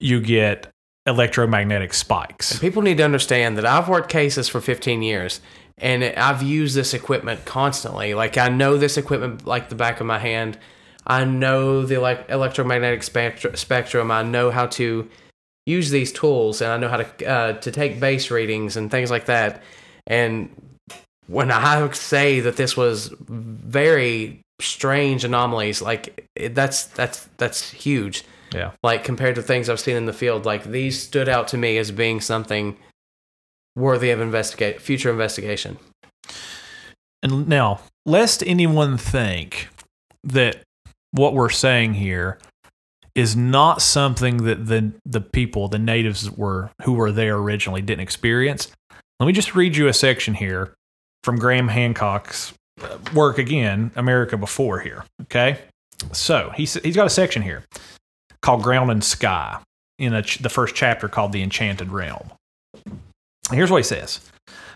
you get electromagnetic spikes. And people need to understand that I've worked cases for 15 years. And I've used this equipment constantly. Like, I know this equipment like the back of my hand. I know the electromagnetic spectrum. I know how to use these tools, and I know how to take base readings and things like that. And when I say that this was very strange anomalies, like that's huge. Yeah. Like compared to things I've seen in the field, like these stood out to me as being something worthy of future investigation. And now, lest anyone think that what we're saying here is not something that the people, the natives who were there originally didn't experience, let me just read you a section here from Graham Hancock's work again, America Before here, okay? So he's got a section here called Ground and Sky in the first chapter called The Enchanted Realm. And here's what he says.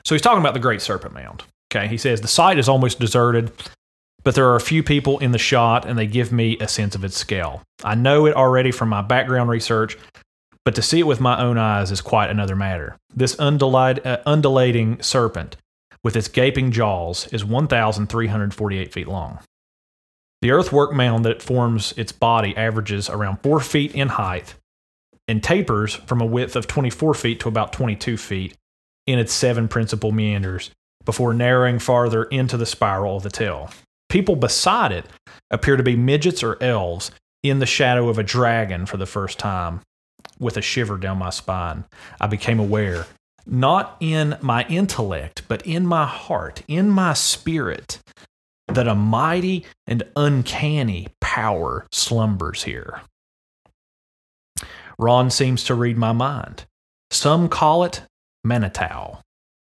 So he's talking about the Great Serpent Mound, okay? He says, the site is almost deserted, but there are a few people in the shot, and they give me a sense of its scale. I know it already from my background research, but to see it with my own eyes is quite another matter. This undulating serpent with its gaping jaws is 1,348 feet long. The earthwork mound that forms its body averages around 4 feet in height and tapers from a width of 24 feet to about 22 feet in its 7 principal meanders before narrowing farther into the spiral of the tail. People beside it appear to be midgets or elves in the shadow of a dragon for the first time. With a shiver down my spine, I became aware, not in my intellect, but in my heart, in my spirit, that a mighty and uncanny power slumbers here. Ron seems to read my mind. Some call it Manitow,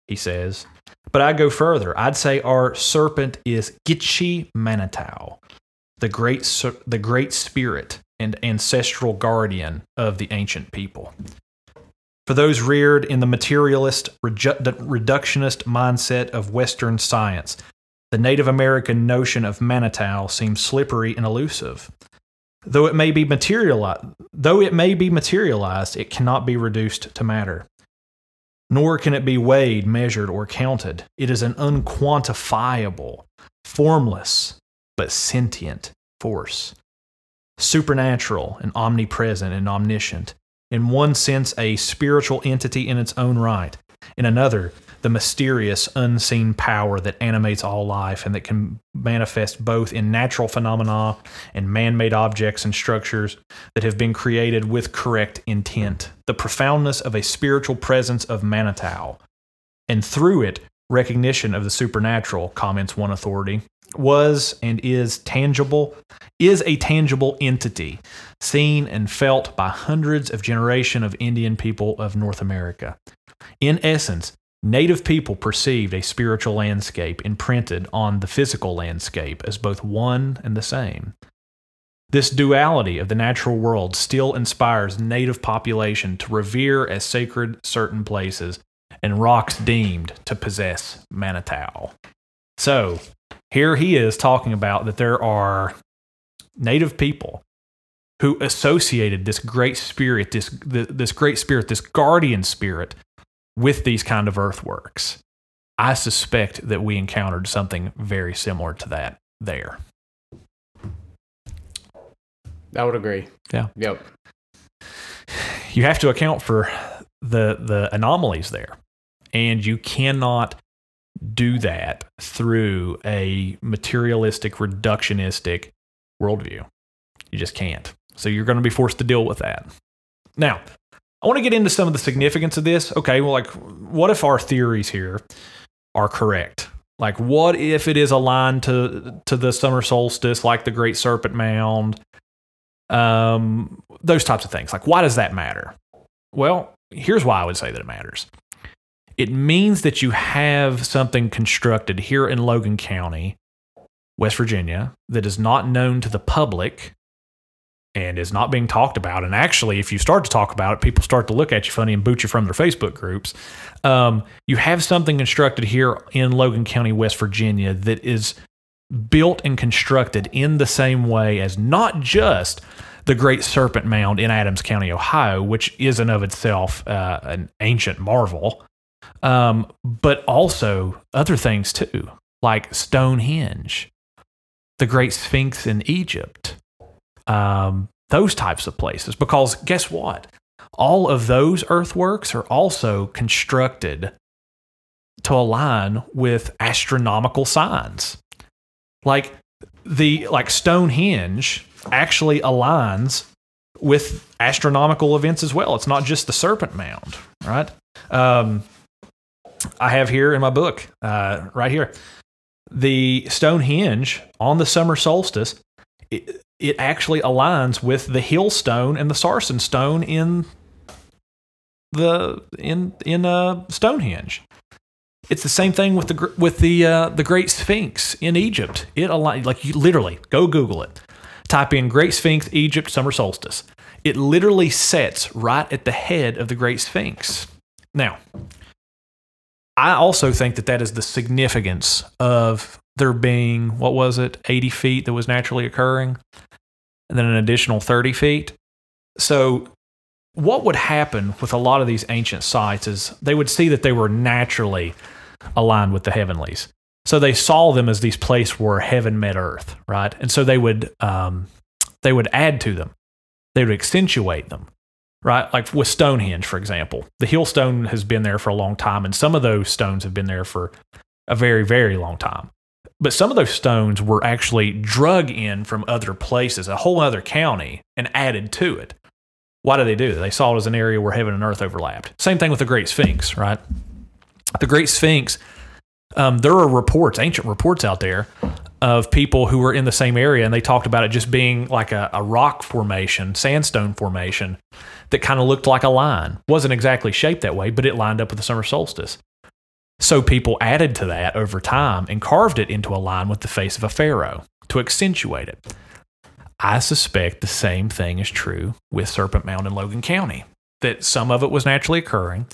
he says. But I go further. I'd say our serpent is Gitche Manitow, the great spirit and ancestral guardian of the ancient people. For those reared in the materialist, reductionist mindset of Western science, the Native American notion of Manitow seems slippery and elusive. Though it may be materialized, it cannot be reduced to matter. Nor can it be weighed, measured, or counted. It is an unquantifiable, formless, but sentient force, supernatural and omnipresent and omniscient. In one sense, a spiritual entity in its own right. In another, the mysterious, unseen power that animates all life and that can manifest both in natural phenomena and man-made objects and structures that have been created with correct intent. The profoundness of a spiritual presence of Manitow, and through it, recognition of the supernatural, comments one authority, is a tangible entity seen and felt by hundreds of generations of Indian people of North America. In essence, Native people perceived a spiritual landscape imprinted on the physical landscape as both one and the same. This duality of the natural world still inspires Native population to revere as sacred certain places and rocks deemed to possess Manitow. So, here he is talking about that there are Native people who associated this great spirit, this guardian spirit, with these kind of earthworks. I suspect that we encountered something very similar to that there. I would agree. Yeah. Yep. You have to account for the anomalies there. And you cannot do that through a materialistic, reductionistic worldview. You just can't. So you're going to be forced to deal with that. Now, I want to get into some of the significance of this. Okay, well, like, what if our theories here are correct? Like, what if it is aligned to the summer solstice, like the Great Serpent Mound, those types of things? Like, why does that matter? Well, here's why I would say that it matters. It means that you have something constructed here in Logan County, West Virginia, that is not known to the public, and is not being talked about. And actually, if you start to talk about it, people start to look at you funny and boot you from their Facebook groups. You have something constructed here in Logan County, West Virginia, that is built and constructed in the same way as not just the Great Serpent Mound in Adams County, Ohio, which is in of itself an ancient marvel, but also other things too, like Stonehenge, the Great Sphinx in Egypt, those types of places, because guess what? All of those earthworks are also constructed to align with astronomical signs. Like the like Stonehenge actually aligns with astronomical events as well. It's not just the Serpent Mound, right? I have here in my book, right here, the Stonehenge on the summer solstice. It actually aligns with the Hillstone and the Sarsen Stone in Stonehenge. It's the same thing with the Great Sphinx in Egypt. It aligns, like, you literally go Google it. Type in Great Sphinx, Egypt, summer solstice. It literally sets right at the head of the Great Sphinx. Now, I also think that is the significance of there being, 80 feet that was naturally occurring, and then an additional 30 feet. So what would happen with a lot of these ancient sites is they would see that they were naturally aligned with the heavenlies. So they saw them as these places where heaven met earth, right? And so they would add to them. They would accentuate them, right? Like with Stonehenge, for example. The Hillstone has been there for a long time, and some of those stones have been there for a very, very long time. But some of those stones were actually drug in from other places, a whole other county, and added to it. Why did they do that? They saw it as an area where heaven and earth overlapped. Same thing with the Great Sphinx, right? The Great Sphinx, there are reports, ancient reports out there of people who were in the same area, and they talked about it just being like a rock formation, sandstone formation, that kind of looked like a line. Wasn't exactly shaped that way, but it lined up with the summer solstice. So people added to that over time and carved it into a line with the face of a pharaoh to accentuate it. I suspect the same thing is true with Serpent Mound in Logan County, that some of it was naturally occurring,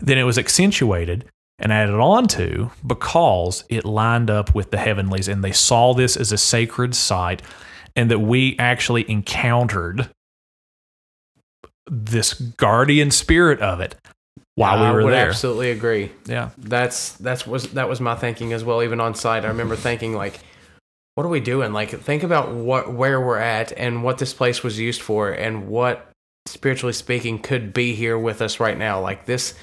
then it was accentuated and added on to because it lined up with the heavenlies, and they saw this as a sacred site, and that we actually encountered this guardian spirit of it while we were there. I would absolutely agree. Yeah. That was my thinking as well, even on site. I remember thinking, like, what are we doing? Like, think about where we're at and what this place was used for and what, spiritually speaking, could be here with us right now. Like, this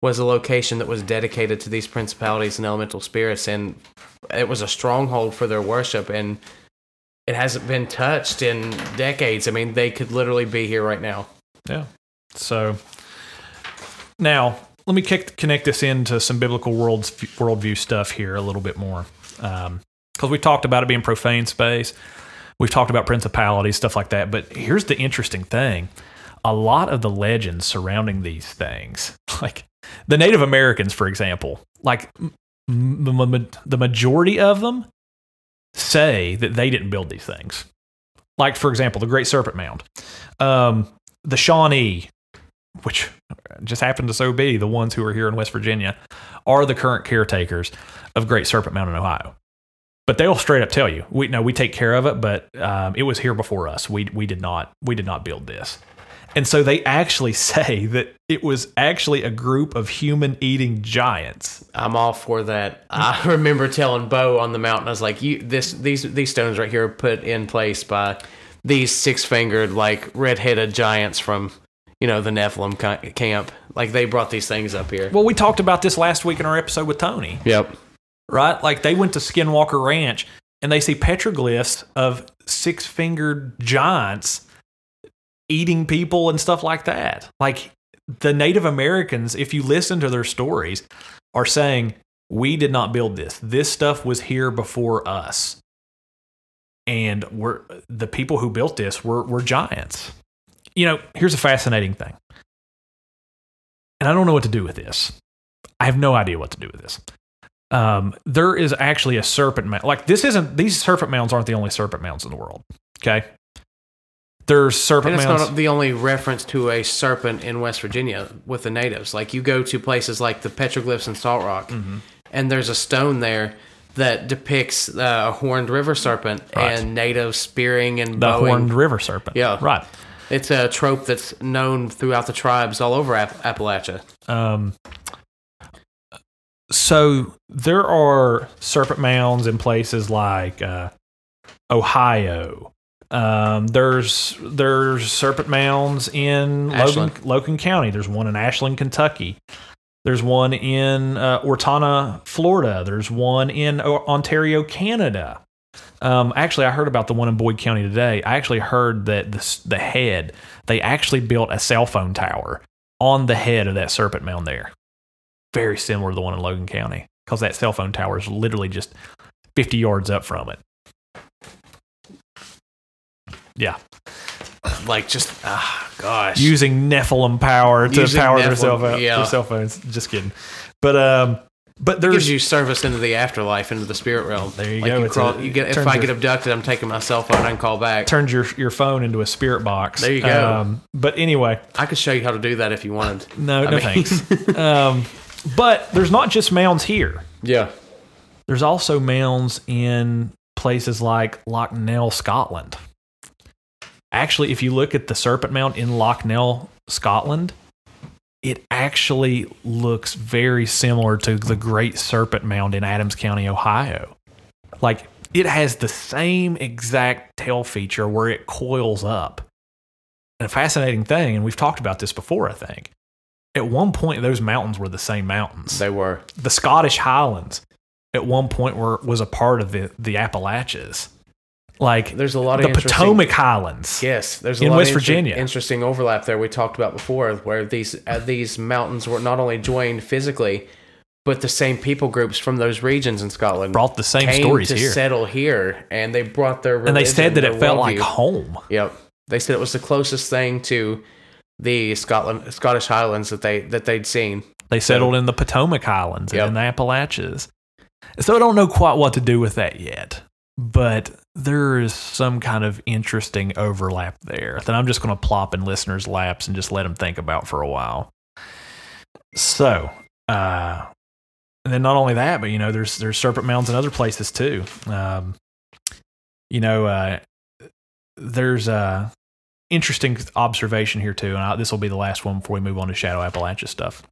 was a location that was dedicated to these principalities and elemental spirits, and it was a stronghold for their worship, and it hasn't been touched in decades. I mean, they could literally be here right now. Yeah. So now let me connect this into some biblical worldview stuff here a little bit more, because we talked about it being profane space. We've talked about principalities, stuff like that. But here's the interesting thing. A lot of the legends surrounding these things, like the Native Americans, for example, like the majority of them say that they didn't build these things. Like, for example, the Great Serpent Mound, the Shawnee, which just happened to so be the ones who are here in West Virginia, are the current caretakers of Great Serpent Mound in Ohio. But they'll straight up tell you, we take care of it, but it was here before us. We did not build this. And so they actually say that it was actually a group of human-eating giants. I'm all for that. I remember telling Bo on the mountain, I was like, these stones right here are put in place by these six-fingered, like, red-headed giants from, the Nephilim camp. Like, they brought these things up here. Well, we talked about this last week in our episode with Tony. Yep. Right? Like, they went to Skinwalker Ranch, and they see petroglyphs of six-fingered giants eating people and stuff like that. Like, the Native Americans, if you listen to their stories, are saying, we did not build this. This stuff was here before us. And the people who built this were giants. Here's a fascinating thing. And I don't know what to do with this. I have no idea what to do with this. There is actually a serpent mound. Like, these serpent mounds aren't the only serpent mounds in the world. Okay. There's serpent mounds. And it's not the only reference to a serpent in West Virginia with the natives. Like, you go to places like the petroglyphs in Salt Rock, mm-hmm. and there's a stone there that depicts a horned river serpent, right. and natives spearing and bowing. The horned river serpent. Yeah. Right. It's a trope that's known throughout the tribes all over Appalachia. So there are serpent mounds in places like Ohio. There's serpent mounds in Logan County. There's one in Ashland, Kentucky. There's one in Ortona, Florida. There's one in Ontario, Canada. Actually, I heard about the one in Boyd County today. I actually heard that the head, they actually built a cell phone tower on the head of that serpent mound there. Very similar to the one in Logan County, because that cell phone tower is literally just 50 yards up from it. Yeah. Like just, gosh. Using Nephilim power to power their cell phones. Just kidding. But there's... It gives you service into the afterlife, into the spirit realm. There you go. If I get abducted, I'm taking my cell phone, I can call back. Turns your phone into a spirit box. There you go. But anyway. I could show you how to do that if you wanted. No, thanks. But there's not just mounds here. Yeah. There's also mounds in places like Loch Nell, Scotland. Actually, if you look at the Serpent Mound in Loch Nell, Scotland, it actually looks very similar to the Great Serpent Mound in Adams County, Ohio. Like, it has the same exact tail feature where it coils up. And a fascinating thing, and we've talked about this before, I think, at one point, those mountains were the same mountains. They were. The Scottish Highlands at one point was a part of the Appalachias. Like, there's a lot of the Potomac Highlands. Yes, there's a lot of West Virginia. Interesting overlap there we talked about before, where these mountains were not only joined physically, but the same people groups from those regions in Scotland brought the same stories here, settle here, and they brought their religion, and they said that it felt like home. Yep, they said it was the closest thing to the Scottish Highlands that they'd seen. They settled in the Potomac Highlands and in the Appalachias. So I don't know quite what to do with that yet, but there is some kind of interesting overlap there that I'm just going to plop in listeners' laps and just let them think about for a while. So, and then not only that, but, you know, there's serpent mounds in other places too. There's a interesting observation here too, and this will be the last one before we move on to Shadow Appalachia stuff.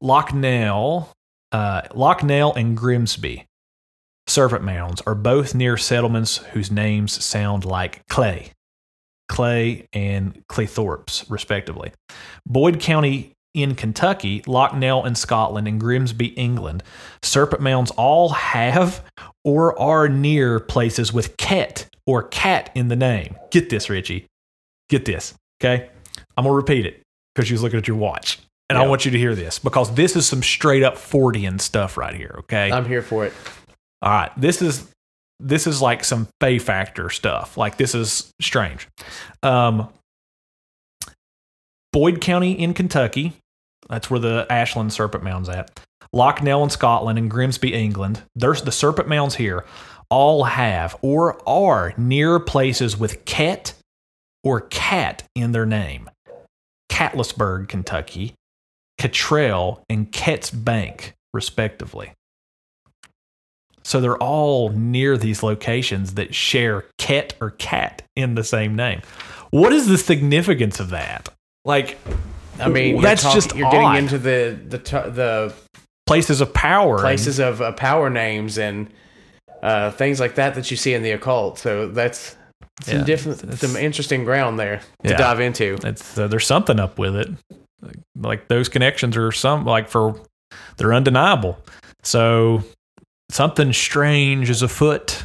Loch Nell and Grimsby serpent mounds are both near settlements whose names sound like Clay and Claythorpes, respectively. Boyd County in Kentucky, Loch Nell in Scotland, and Grimsby, England. Serpent mounds all have or are near places with Ket or cat in the name. Get this, Richie. Get this, okay? I'm going to repeat it because you was looking at your watch. And I want you to hear this, because this is some straight-up Fordian stuff right here, okay? I'm here for it. All right. This is like some Fey Factor stuff. Like, this is strange. Boyd County in Kentucky. That's where the Ashland Serpent Mound's at. Loch Nell in Scotland and Grimsby, England. There's the Serpent Mounds here. All have or are near places with Ket or cat in their name. Catlettsburg, Kentucky. Cottrell and Ket's Bank, respectively. So they're all near these locations that share Ket or cat in the same name. What is the significance of that? Like, I mean, getting into the places of power, power names and things like that you see in the occult. So that's some interesting ground there to dive into. There's something up with it. Like those connections are they're undeniable. So something strange is afoot.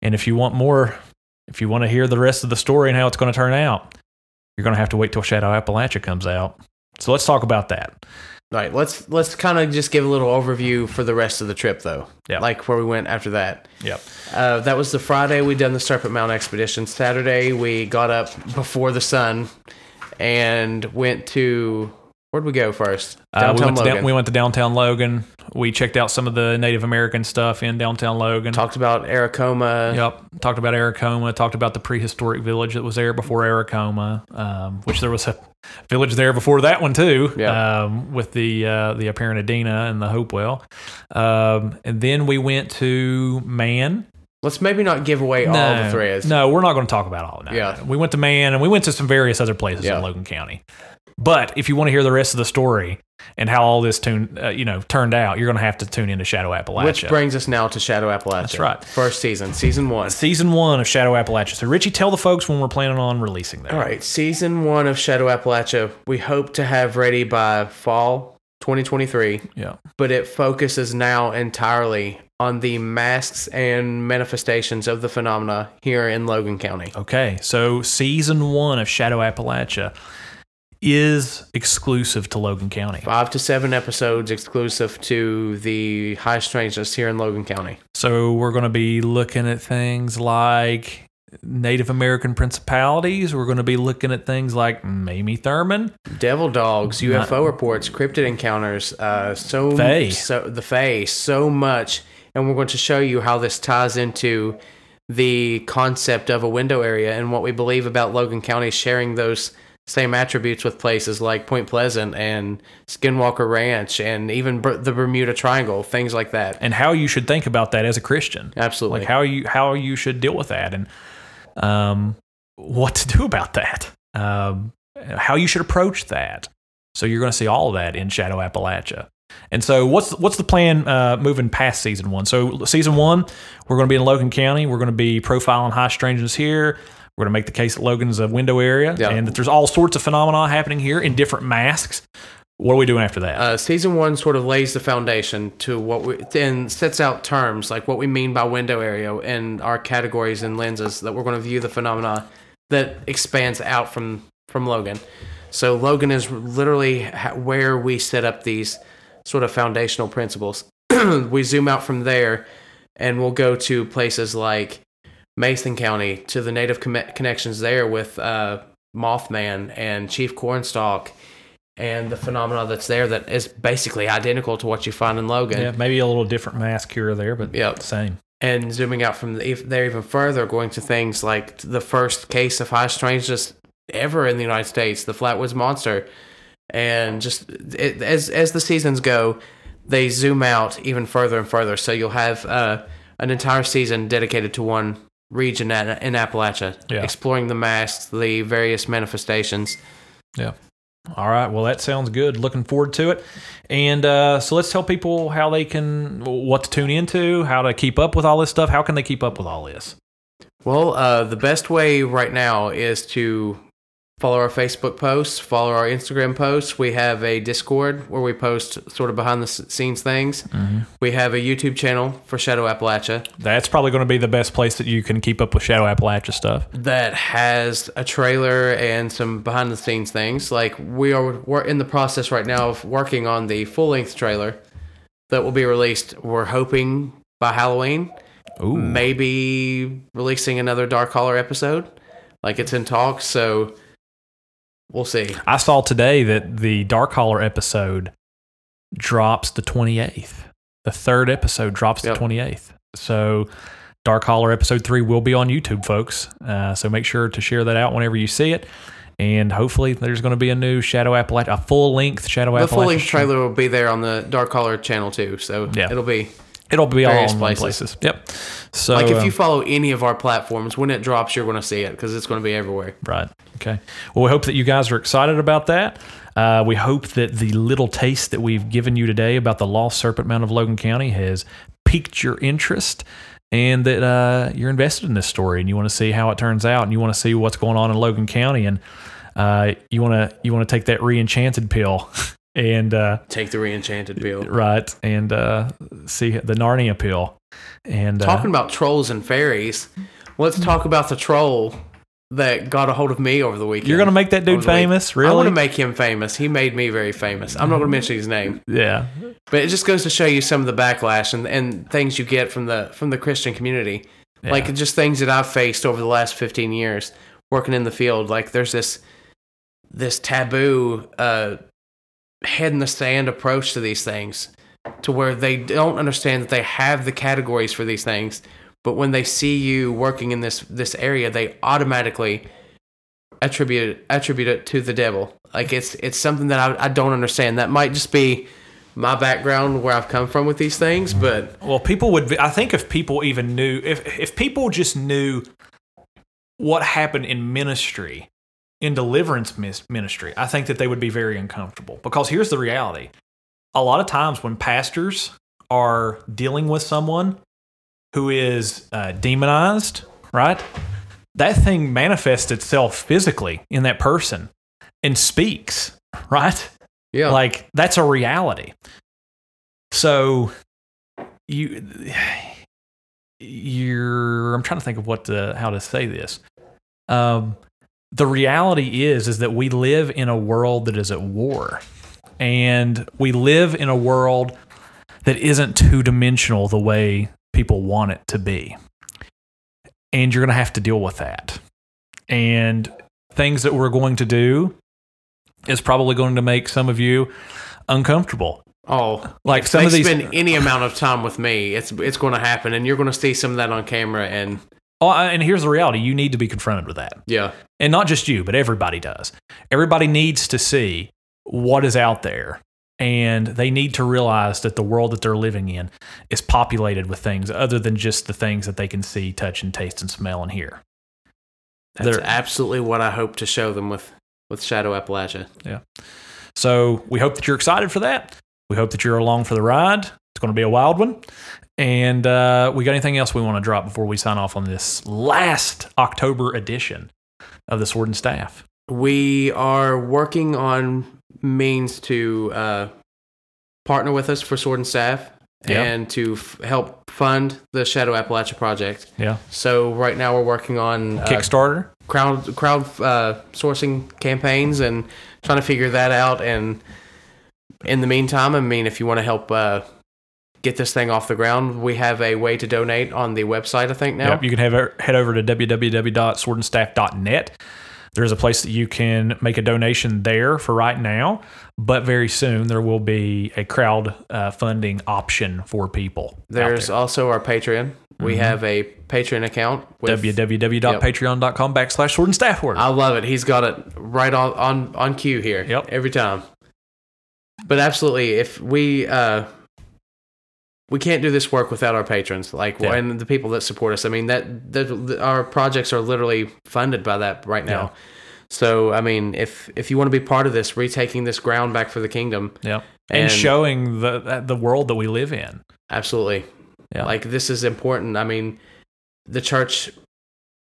And if you want to hear the rest of the story and how it's going to turn out, you're going to have to wait till Shadow Appalachia comes out. So let's talk about that. All right. Let's kind of just give a little overview for the rest of the trip though. Yeah. Like where we went after that. Yep. That was the Friday we done the Serpent Mound expedition. Saturday we got up before the sun. And went to, where'd we go first? We went to downtown Logan. We checked out some of the Native American stuff in downtown Logan. Talked about Aracoma. Yep. Talked about Aracoma. Talked about the prehistoric village that was there before Aracoma, which there was a village there before that one too, with the apparent Adena and the Hopewell. And then we went to Man. Let's maybe not give away all the threads. No, we're not going to talk about all of that. Yeah. We went to Man, and we went to some various other places in Logan County. But if you want to hear the rest of the story and how all this turned out, you're going to have to tune into Shadow Appalachia. Which brings us now to Shadow Appalachia. That's right. First season, Season 1. Season 1 of Shadow Appalachia. So, Richie, tell the folks when we're planning on releasing that. All right. Season 1 of Shadow Appalachia, we hope to have ready by fall 2023. Yeah. But it focuses now entirely on the masks and manifestations of the phenomena here in Logan County. Okay. So season one of Shadow Appalachia is exclusive to Logan County. 5 to 7 episodes exclusive to the high strangeness here in Logan County. So we're going to be looking at things like Native American principalities. We're going to be looking at things like Mamie Thurman, devil dogs, UFO reports, cryptid encounters, the Fae, so much. And we're going to show you how this ties into the concept of a window area and what we believe about Logan County sharing those same attributes with places like Point Pleasant and Skinwalker Ranch and even the Bermuda Triangle, things like that. And how you should think about that as a Christian. Absolutely. Like how you should deal with that and what to do about that, how you should approach that. So you're going to see all of that in Shadow Appalachia. And so what's the plan moving past season one? So season one, we're going to be in Logan County. We're going to be profiling high strangeness here. We're going to make the case that Logan's a window area and that there's all sorts of phenomena happening here in different masks. What are we doing after that? Season one sort of lays the foundation to what we and sets out terms like what we mean by window area and our categories and lenses that we're going to view the phenomena that expands out from Logan. So Logan is literally where we set up these sort of foundational principles. We zoom out from there and we'll go to places like Mason County, to the native connections there with Mothman and Chief Cornstalk and the phenomena that's there that is basically identical to what you find in Logan. Yeah, maybe a little different mask here or there, but same. And zooming out from there even further, going to things like the first case of high strangeness ever in the United States, the Flatwoods Monster. And just as the seasons go, they zoom out even further and further. So you'll have an entire season dedicated to one region in Appalachia, exploring the masks, the various manifestations. Yeah. All right. Well, that sounds good. Looking forward to it. And so let's tell people how they can, what to tune into, how to keep up with all this stuff. How can they keep up with all this? Well, the best way right now is to follow our Facebook posts, follow our Instagram posts. We have a Discord where we post sort of behind-the-scenes things. Mm-hmm. We have a YouTube channel for Shadow Appalachia. That's probably going to be the best place that you can keep up with Shadow Appalachia stuff. That has a trailer and some behind-the-scenes things. Like we're in the process right now of working on the full-length trailer that will be released, we're hoping, by Halloween. Ooh. Maybe releasing another Dark Holler episode. Like it's in talks, so we'll see. I saw today that the Dark Holler episode drops the 28th. The third episode drops the 28th. So Dark Holler episode 3 will be on YouTube, folks. So make sure to share that out whenever you see it. And hopefully there's going to be a new Shadow Appalachia, a full-length Shadow Appalachia. The full-length trailer will be there on the Dark Holler channel, too. So It'll be all in places. Yep. So, like if you follow any of our platforms, when it drops, you're going to see it because it's going to be everywhere. Right. Okay. Well, we hope that you guys are excited about that. We hope that the little taste that we've given you today about the Lost Serpent Mound of Logan County has piqued your interest and that you're invested in this story and you want to see how it turns out and you want to see what's going on in Logan County and you want to take that re-enchanted pill. And take the re-enchanted pill, right? And see the Narnia pill. And talking about trolls and fairies, let's talk about the troll that got a hold of me over the weekend. You're going to make that dude famous, really? I want to make him famous. He made me very famous. I'm not going to mention his name. Yeah, but it just goes to show you some of the backlash and things you get from the Christian community, like just things that I've faced over the last 15 years working in the field. Like there's this taboo. Head in the sand approach to these things to where they don't understand that they have the categories for these things, but when they see you working in this area, they automatically attribute it to the devil. Like it's something that I don't understand. That might just be my background, where I've come from with these things, but people would be, I think if people even knew, if people just knew what happened in ministry, in deliverance ministry, I think that they would be very uncomfortable. Because here's the reality. A lot of times when pastors are dealing with someone who is demonized, right, that thing manifests itself physically in that person and speaks, right? Yeah. Like, that's a reality. So you're I'm trying to think of how to say this. The reality is that we live in a world that is at war. And we live in a world that isn't two-dimensional the way people want it to be. And you're going to have to deal with that. And things that we're going to do is probably going to make some of you uncomfortable. Oh, like if some of these spend any amount of time with me, it's going to happen, and you're going to see some of that on camera. And and here's the reality: you need to be confronted with that. Yeah, and not just you, but everybody does. Everybody needs to see what is out there, and they need to realize that the world that they're living in is populated with things other than just the things that they can see, touch, and taste, and smell, and hear. That's absolutely what I hope to show them with Shadow Appalachia. Yeah. So we hope that you're excited for that. We hope that you're along for the ride. It's going to be a wild one. And we got anything else we want to drop before we sign off on this last October edition of The Sword and Staff? We are working on means to partner with us for Sword and Staff. Yeah. And to help fund the Shadow Appalachia project. Yeah. So right now we're working on Kickstarter crowdsourcing campaigns and trying to figure that out. And in the meantime, I mean, if you want to help get this thing off the ground, we have a way to donate on the website. I think now you can head over to www.swordandstaff.net. There is a place that you can make a donation there for right now, but very soon there will be a crowd funding option for people. There's also our Patreon. Mm-hmm. We have a Patreon account. www.patreon.com/swordandstaffword. I love it. He's got it right on cue here. Yep. Every time. But absolutely, if we can't do this work without our patrons, and the people that support us. I mean, our projects are literally funded by that right now. Yeah. So, I mean, if you want to be part of this, retaking this ground back for the kingdom, and showing the world that we live in, absolutely, yeah, like this is important. I mean, the church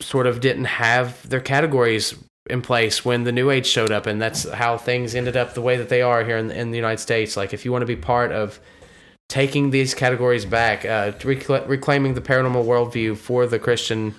sort of didn't have their categories in place when the New Age showed up, and that's how things ended up the way that they are here in the United States. Like, if you want to be part of taking these categories back, reclaiming the paranormal worldview for the Christian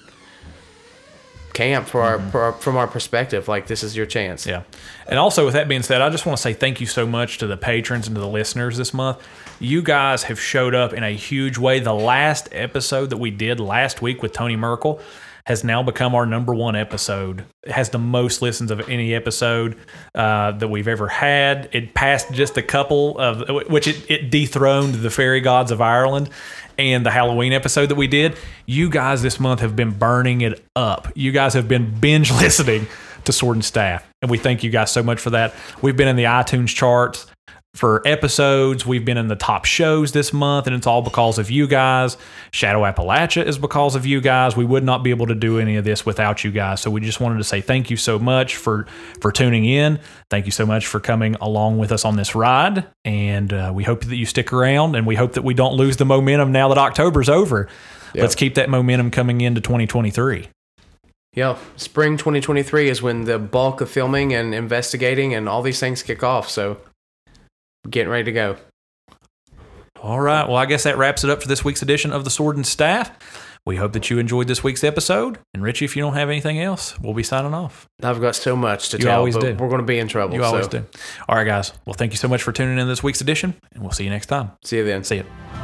camp, from our perspective, like, this is your chance. Yeah. And also, with that being said, I just want to say thank you so much to the patrons and to the listeners this month. You guys have showed up in a huge way. The last episode that we did last week with Tony Merkel has now become our number one episode. It has the most listens of any episode that we've ever had. It passed just a couple of, which it dethroned the Fairy Gods of Ireland and the Halloween episode that we did. You guys this month have been burning it up. You guys have been binge listening to Sword and Staff, and we thank you guys so much for that. We've been in the iTunes charts for episodes. We've been in the top shows this month, and it's all because of you guys. Shadow Appalachia is because of you guys. We would not be able to do any of this without you guys. So we just wanted to say thank you so much for tuning in. Thank you so much for coming along with us on this ride. And we hope that you stick around, and we hope that we don't lose the momentum now that October's over. Yep. Let's keep that momentum coming into 2023. Yeah, spring 2023 is when the bulk of filming and investigating and all these things kick off. So getting ready to go. All right. Well, I guess that wraps it up for this week's edition of The Sword and Staff. We hope that you enjoyed this week's episode. And Richie, if you don't have anything else, we'll be signing off. I've got so much to tell. You always do. We're going to be in trouble. You always do. All right, guys. Well, thank you so much for tuning in this week's edition, and we'll see you next time. See you then. See you.